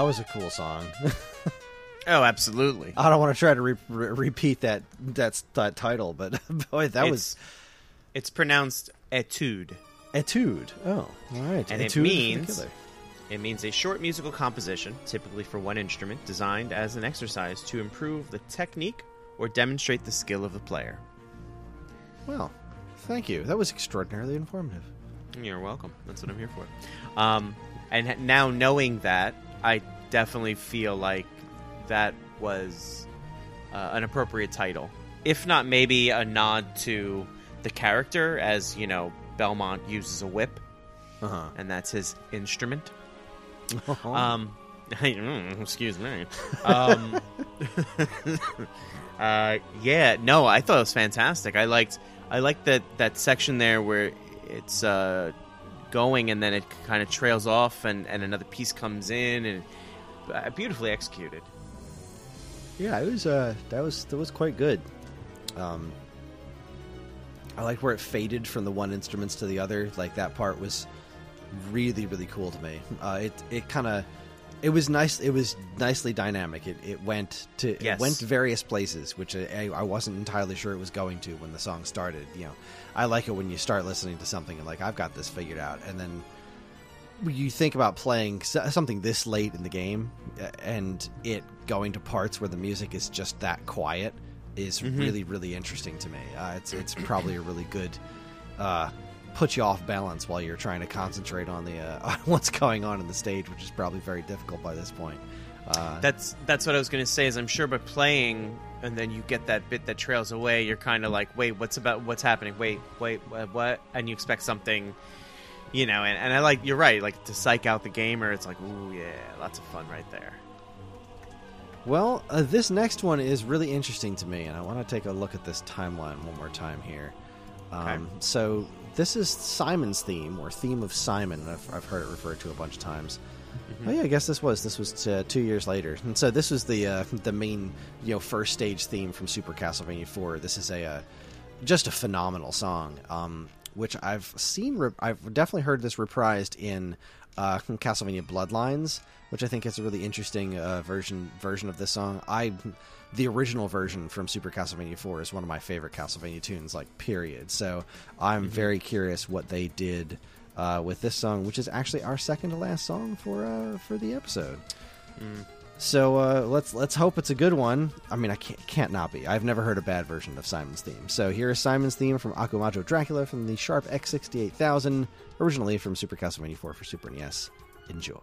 Was a cool song. Oh, absolutely. I don't want to try to re- re- repeat that that's that title, but boy, that it's, was it's pronounced Etude. Etude. Oh, all right. And Etude it means It means a short musical composition, typically for one instrument, designed as an exercise to improve the technique or demonstrate the skill of the player. Well, thank you. That was extraordinarily informative. You're welcome. That's what I'm here for. Um, and now knowing that, I definitely feel like that was uh, an appropriate title. If not, maybe a nod to the character, as, you know, Belmont uses a whip. Uh-huh. And that's his instrument. Uh-huh. Um, excuse me. Um, uh, yeah, no, I thought it was fantastic. I liked I liked that, that section there where it's uh, going and then it kind of trails off and, and another piece comes in, and uh, beautifully executed. Yeah, it was uh, that was that was quite good. Um, I liked where it faded from the one instruments to the other. Like, that part was really, really cool to me. Uh, it it kind of it was nice. It was nicely dynamic. It it went to yes. it went various places, which I, I wasn't entirely sure it was going to when the song started. You know, I like it when you start listening to something and like, I've got this figured out, and then you think about playing something this late in the game and it going to parts where the music is just that quiet is mm-hmm. really, really interesting to me. Uh, it's it's probably a really good uh, put you off balance while you're trying to concentrate on the uh, on what's going on in the stage, which is probably very difficult by this point. Uh, that's that's what I was going to say. Is I'm sure by playing and then you get that bit that trails away, you're kind of like, wait, what's about what's happening? Wait, wait, what? And you expect something, you know. And, and I like you're right, like to psych out the gamer. It's like, ooh yeah, lots of fun right there. Well, uh, this next one is really interesting to me, and I want to take a look at this timeline one more time here. Um, okay. So this is Simon's theme, or Theme of Simon. I've, I've heard it referred to a bunch of times. Mm-hmm. Oh, yeah, I guess this was. This was uh, two years later. And so this was the uh, the main, you know, first stage theme from Super Castlevania four. This is a uh, just a phenomenal song, um, which I've seen. Re- I've definitely heard this reprised in uh, Castlevania Bloodlines, which I think is a really interesting uh, version version of this song. I, the original version from Super Castlevania four is one of my favorite Castlevania tunes, like, period. So I'm mm-hmm. very curious what they did uh, with this song, which is actually our second to last song for uh, for the episode. Mm. So uh, let's let's hope it's a good one. I mean, I can't, can't not be. I've never heard a bad version of Simon's theme. So here is Simon's theme from Akumajo Dracula from the Sharp X six eight thousand, originally from Super Castlevania four for Super N E S. Enjoy.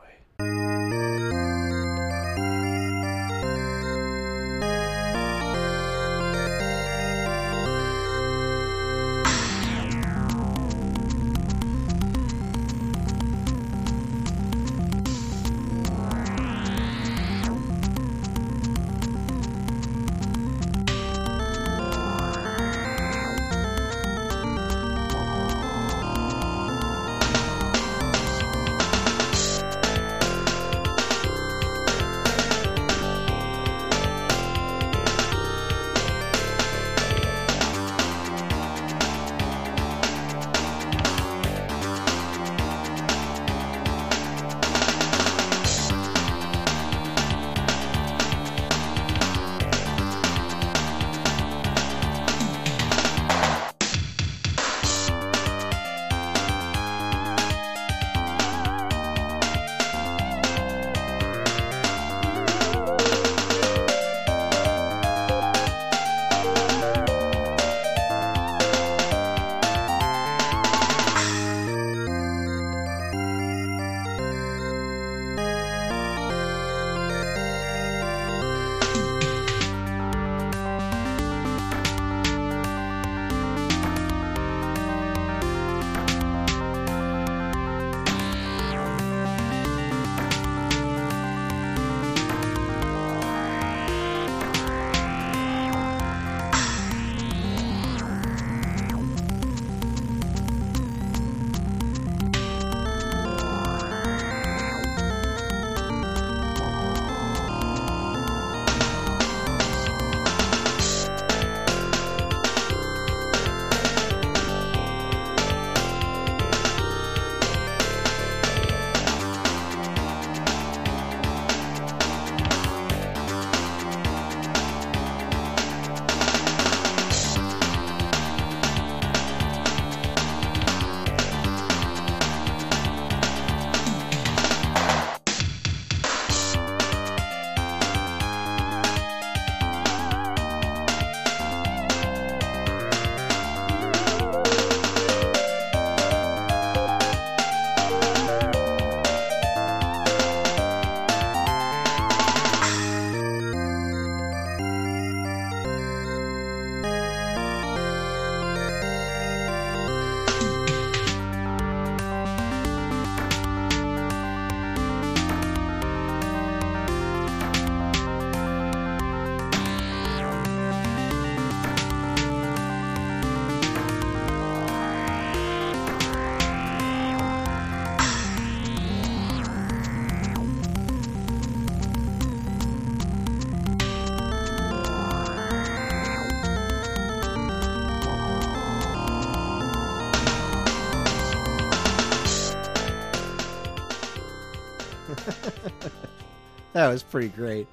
That was pretty great.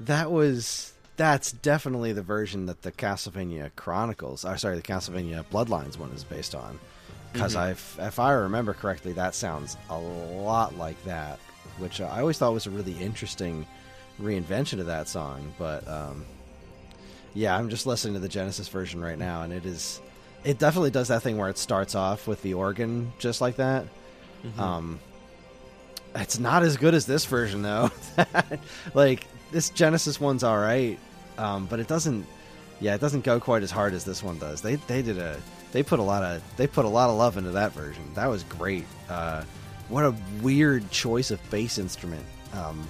That was... That's definitely the version that the Castlevania Chronicles... Oh, sorry, the Castlevania Bloodlines one is based on. Because mm-hmm. if I remember correctly, that sounds a lot like that. Which I always thought was a really interesting reinvention of that song. But, um, yeah, I'm just listening to the Genesis version right now. And it is... It definitely does that thing where it starts off with the organ just like that. Mm-hmm. Um, it's not as good as this version, though. Like, this Genesis one's all right. Um, but it doesn't, yeah, it doesn't go quite as hard as this one does. They they did a they put a lot of they put a lot of love into that version. That was great. Uh, what a weird choice of bass instrument um,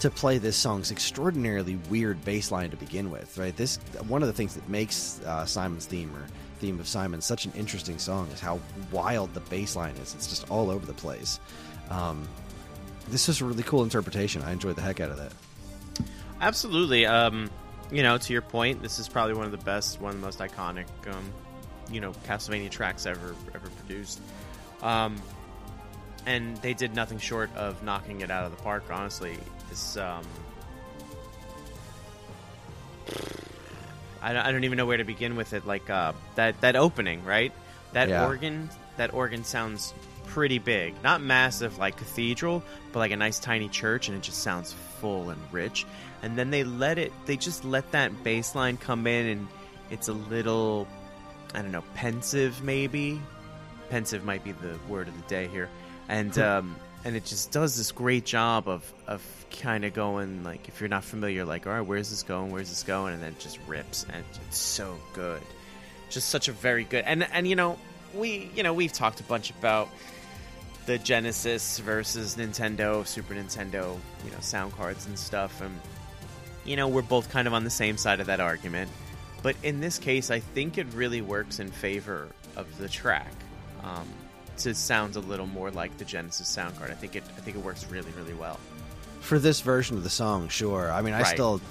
to play this song's extraordinarily weird bass line to begin with, right? This one of the things that makes uh, Simon's theme or theme of Simon such an interesting song is how wild the bass line is. It's just all over the place. Um, this is a really cool interpretation. I enjoyed the heck out of that. Absolutely. Um, you know, to your point, this is probably one of the best, one of the most iconic, um, you know, Castlevania tracks ever ever produced. Um, and they did nothing short of knocking it out of the park, honestly. This, um... I don't, I don't even know where to begin with it. Like, uh, that, that opening, right? That yeah. organ, that organ sounds pretty big. Not massive, like cathedral, but like a nice tiny church, and it just sounds full and rich. And then they let it, they just let that bass line come in, and it's a little, I don't know, pensive maybe? Pensive might be the word of the day here. And, um, and it just does this great job of, of kind of going, like, if you're not familiar, like, all right, where's this going? Where's this going? And then it just rips, and it's so good. Just such a very good, and, and, you know, we, you know, we've talked a bunch about the Genesis versus Nintendo, Super Nintendo, you know, sound cards and stuff. And, you know, we're both kind of on the same side of that argument. But in this case, I think it really works in favor of the track. Um, to sound a little more like the Genesis sound card. I think it, I think it works really, really well. For this version of the song, sure. I mean, I right. still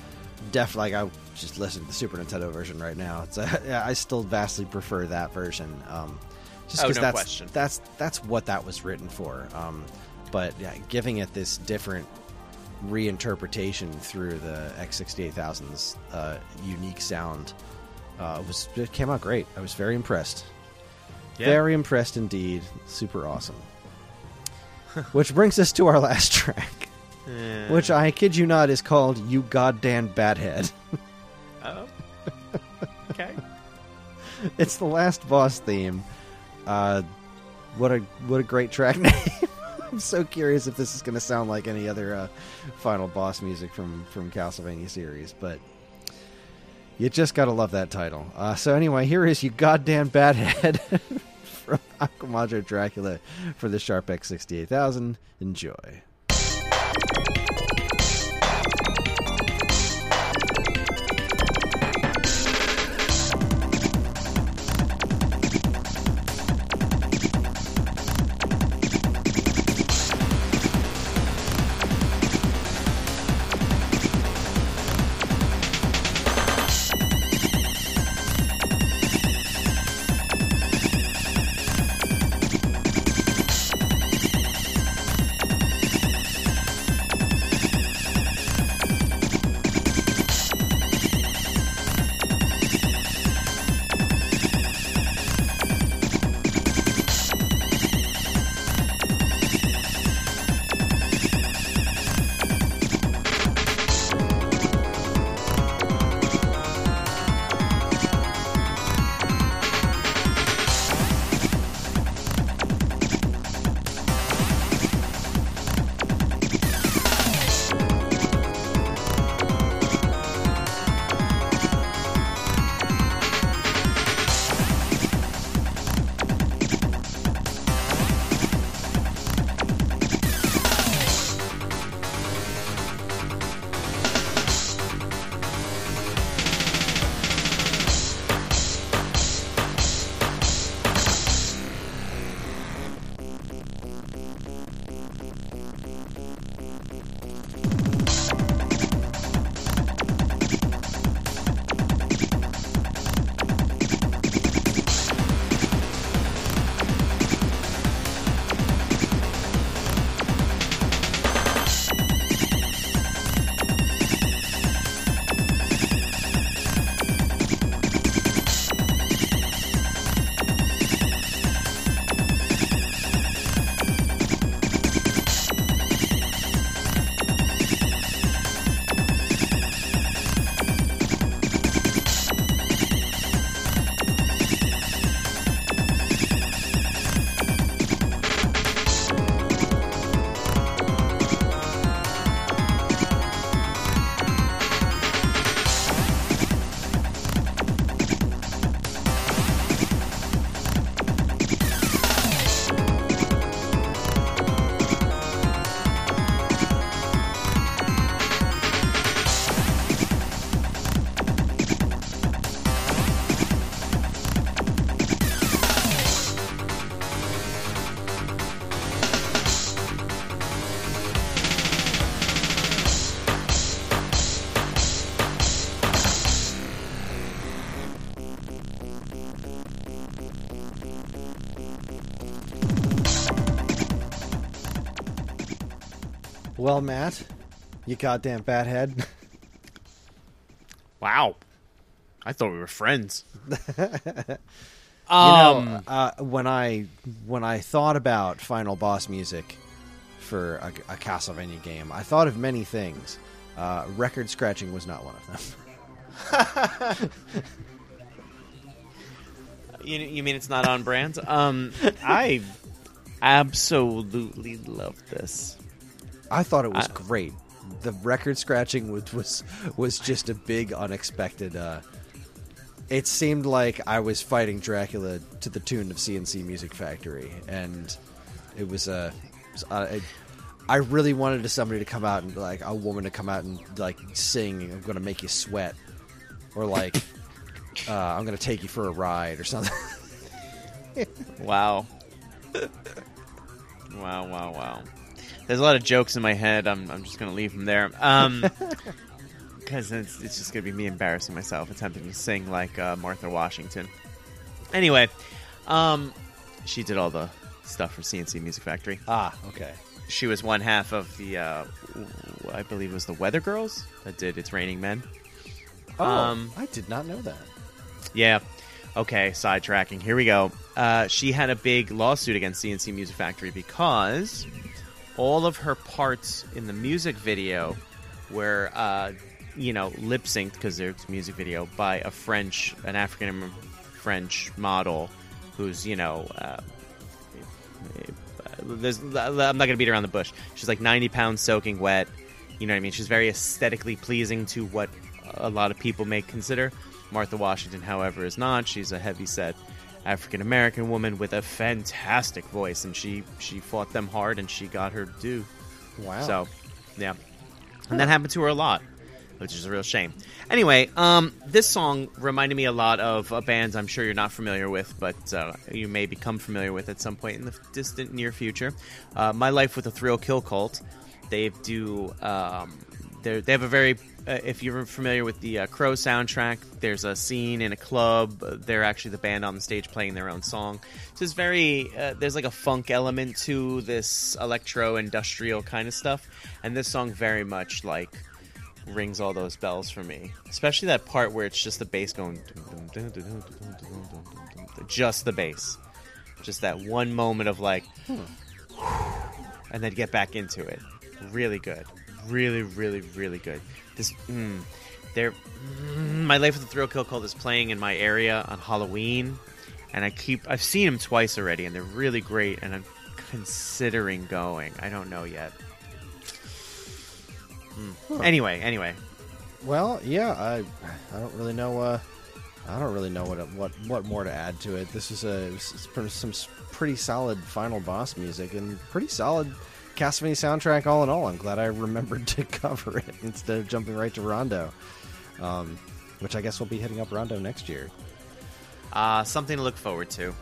def like I just listened to the Super Nintendo version right now. It's a, I still vastly prefer that version. Um, just because oh, no that's question. that's that's what that was written for. Um, but yeah, giving it this different reinterpretation through the X sixty-eight thousand's uh, unique sound uh, was it came out great. I was very impressed. Yeah. Very impressed indeed. Super awesome. Which brings us to our last track. Yeah. Which, I kid you not, is called You Goddamn Badhead. Oh. Okay. It's the last boss theme. Uh, what a what a great track name. I'm so curious if this is going to sound like any other uh, final boss music from, from Castlevania series. But you just got to love that title. Uh, so anyway, here is You Goddamn Badhead. From Akumajo Dracula for the Sharp X sixty-eight thousand. Enjoy. Well, Matt, you goddamn fathead. Wow. I thought we were friends. You um, know, uh, when I when I thought about final boss music for a, a Castlevania game, I thought of many things. Uh, record scratching was not one of them. you, you mean it's not on brand? Um, I absolutely love this. I thought it was I, great. The record scratching was was, was just a big unexpected. Uh, It seemed like I was fighting Dracula to the tune of C N C Music Factory, and it was a. Uh, I, I really wanted somebody to come out and like a woman to come out and like sing, "I'm gonna make you sweat," or like, uh, "I'm gonna take you for a ride" or something. Wow! Wow! Wow! Wow! There's a lot of jokes in my head. I'm I'm just gonna leave them there. Um. Because it's, it's just going to be me embarrassing myself attempting to sing like uh, Martha Washington. Anyway, um, she did all the stuff for C N C Music Factory. Ah, okay. She was one half of the, uh, I believe it was the Weather Girls that did It's Raining Men. Oh, um, I did not know that. Yeah. Okay, sidetracking. Here we go. Uh, she had a big lawsuit against C N C Music Factory because all of her parts in the music video were... Uh, you know, lip synced because there's a music video by a French, an African French model who's, you know, uh, there's, I'm not going to beat around the bush. She's like ninety pounds soaking wet. You know what I mean? She's very aesthetically pleasing to what a lot of people may consider. Martha Washington, however, is not. She's a heavyset African American woman with a fantastic voice, and she, she fought them hard and she got her due. Wow. So, yeah. And that happened to her a lot, which is a real shame. Anyway, um, this song reminded me a lot of a band I'm sure you're not familiar with, but uh, you may become familiar with at some point in the distant near future. Uh, My Life with the Thrill Kill Cult. They do. Um, they have a very. Uh, if you're familiar with the uh, Crow soundtrack, there's a scene in a club. They're actually the band on the stage playing their own song. So it's very. Uh, there's like a funk element to this electro industrial kind of stuff, and this song very much like. Rings all those bells for me, especially that part where it's just the bass going, just the bass, just that one moment of like, hmm. and then get back into it. Really good, really, really, really good. This, mm, there, mm, My Life with the Thrill Kill Cult is playing in my area on Halloween, and I keep, I've seen them twice already, and they're really great, and I'm considering going. I don't know yet. Huh. Anyway, anyway. Well, yeah, I, I don't really know. Uh, I don't really know what what what more to add to it. This is a it's some pretty solid final boss music and pretty solid Castlevania soundtrack all in all. I'm glad I remembered to cover it instead of jumping right to Rondo, um, which I guess we'll be hitting up Rondo next year. Uh, something to look forward to.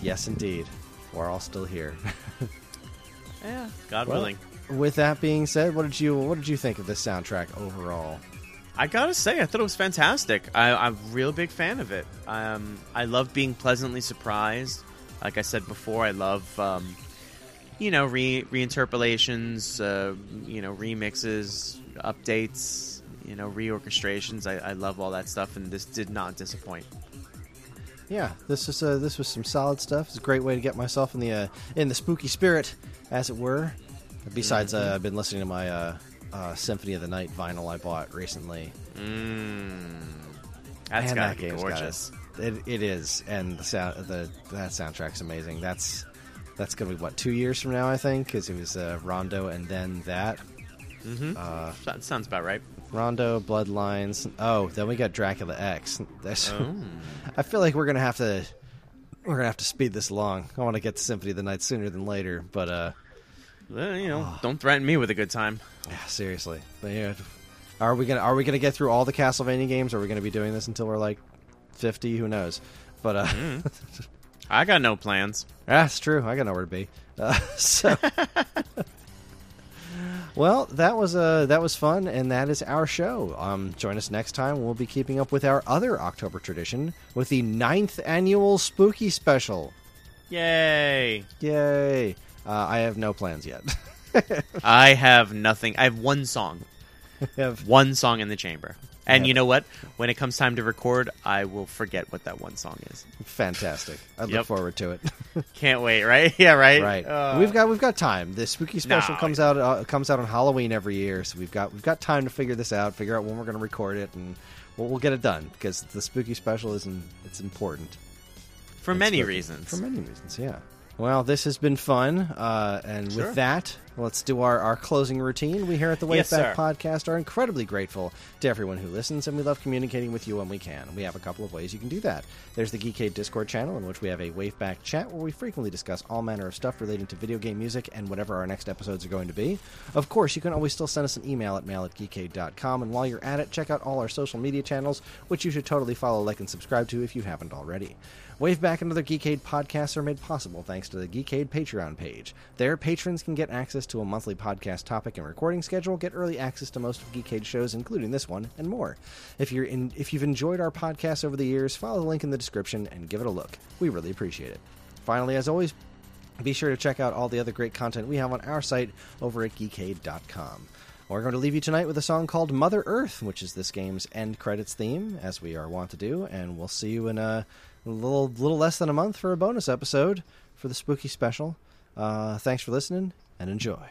Yes, indeed. We're all still here. Yeah, God well, willing. With that being said, what did you what did you think of this soundtrack overall? I gotta say, I thought it was fantastic. I, I'm a real big fan of it. Um, I love being pleasantly surprised. Like I said before, I love um, you know re reinterpolations, uh, you know remixes, updates, you know reorchestrations. I, I love all that stuff, and this did not disappoint. Yeah, this is uh, this was some solid stuff. It's a great way to get myself in the uh, in the spooky spirit, as it were. Besides, uh, I've been listening to my uh, uh, Symphony of the Night vinyl I bought recently. Mm. That's gotta that be gorgeous. Gotta, it, it is, and the sound, the that soundtrack's amazing. That's that's gonna be what two years from now, I think, because it was uh, Rondo and then that. Mm-hmm. Uh, that sounds about right. Rondo, Bloodlines. Oh, then we got Dracula X. Oh. I feel like we're gonna have to we're gonna have to speed this along. I want to get to Symphony of the Night sooner than later, but. Uh, Well, you know, oh. Don't threaten me with a good time. Yeah, seriously. But, yeah, are we gonna are we gonna get through all the Castlevania games? Or are we gonna be doing this until we're like fifty? Who knows? But uh, mm. I got no plans. That's true. I got nowhere to be. Uh, so, well, that was uh that was fun, and that is our show. Um, join us next time. We'll be keeping up with our other October tradition with the ninth annual Spooky Special. Yay! Yay! Uh, I have no plans yet. I have nothing. I have one song. I have one song in the chamber. And you know what? When it comes time to record, I will forget what that one song is. Fantastic. I yep. look forward to it. Can't wait, right? Yeah, right? Right. Uh, we've got we've got time. The Spooky Special no, comes out uh, comes out on Halloween every year, so we've got we've got time to figure this out, figure out when we're going to record it, and we'll, we'll get it done, because the Spooky Special is in, it's important. For it's many spooky. reasons. For many reasons, yeah. Well, this has been fun, uh, and sure. with that, let's do our, our closing routine. We here at the WaveBack yes, Podcast are incredibly grateful to everyone who listens, and we love communicating with you when we can. We have a couple of ways you can do that. There's the Geekade Discord channel, in which we have a WaveBack chat where we frequently discuss all manner of stuff relating to video game music and whatever our next episodes are going to be. Of course, you can always still send us an email at mail at geekade dot com, and while you're at it, check out all our social media channels, which you should totally follow, like, and subscribe to if you haven't already. WaveBack and other Geekade podcasts are made possible thanks to the Geekade Patreon page. There, patrons can get access to a monthly podcast topic and recording schedule, get early access to most of Geekade shows, including this one, and more. If, you're in, if you've enjoyed our podcast over the years, follow the link in the description and give it a look. We really appreciate it. Finally, as always, be sure to check out all the other great content we have on our site over at geekade dot com. We're going to leave you tonight with a song called Mother Earth, which is this game's end credits theme, as we are wont to do, and we'll see you in a... A little, little less than a month for a bonus episode for the Spooky Special. Uh, thanks for listening, and enjoy.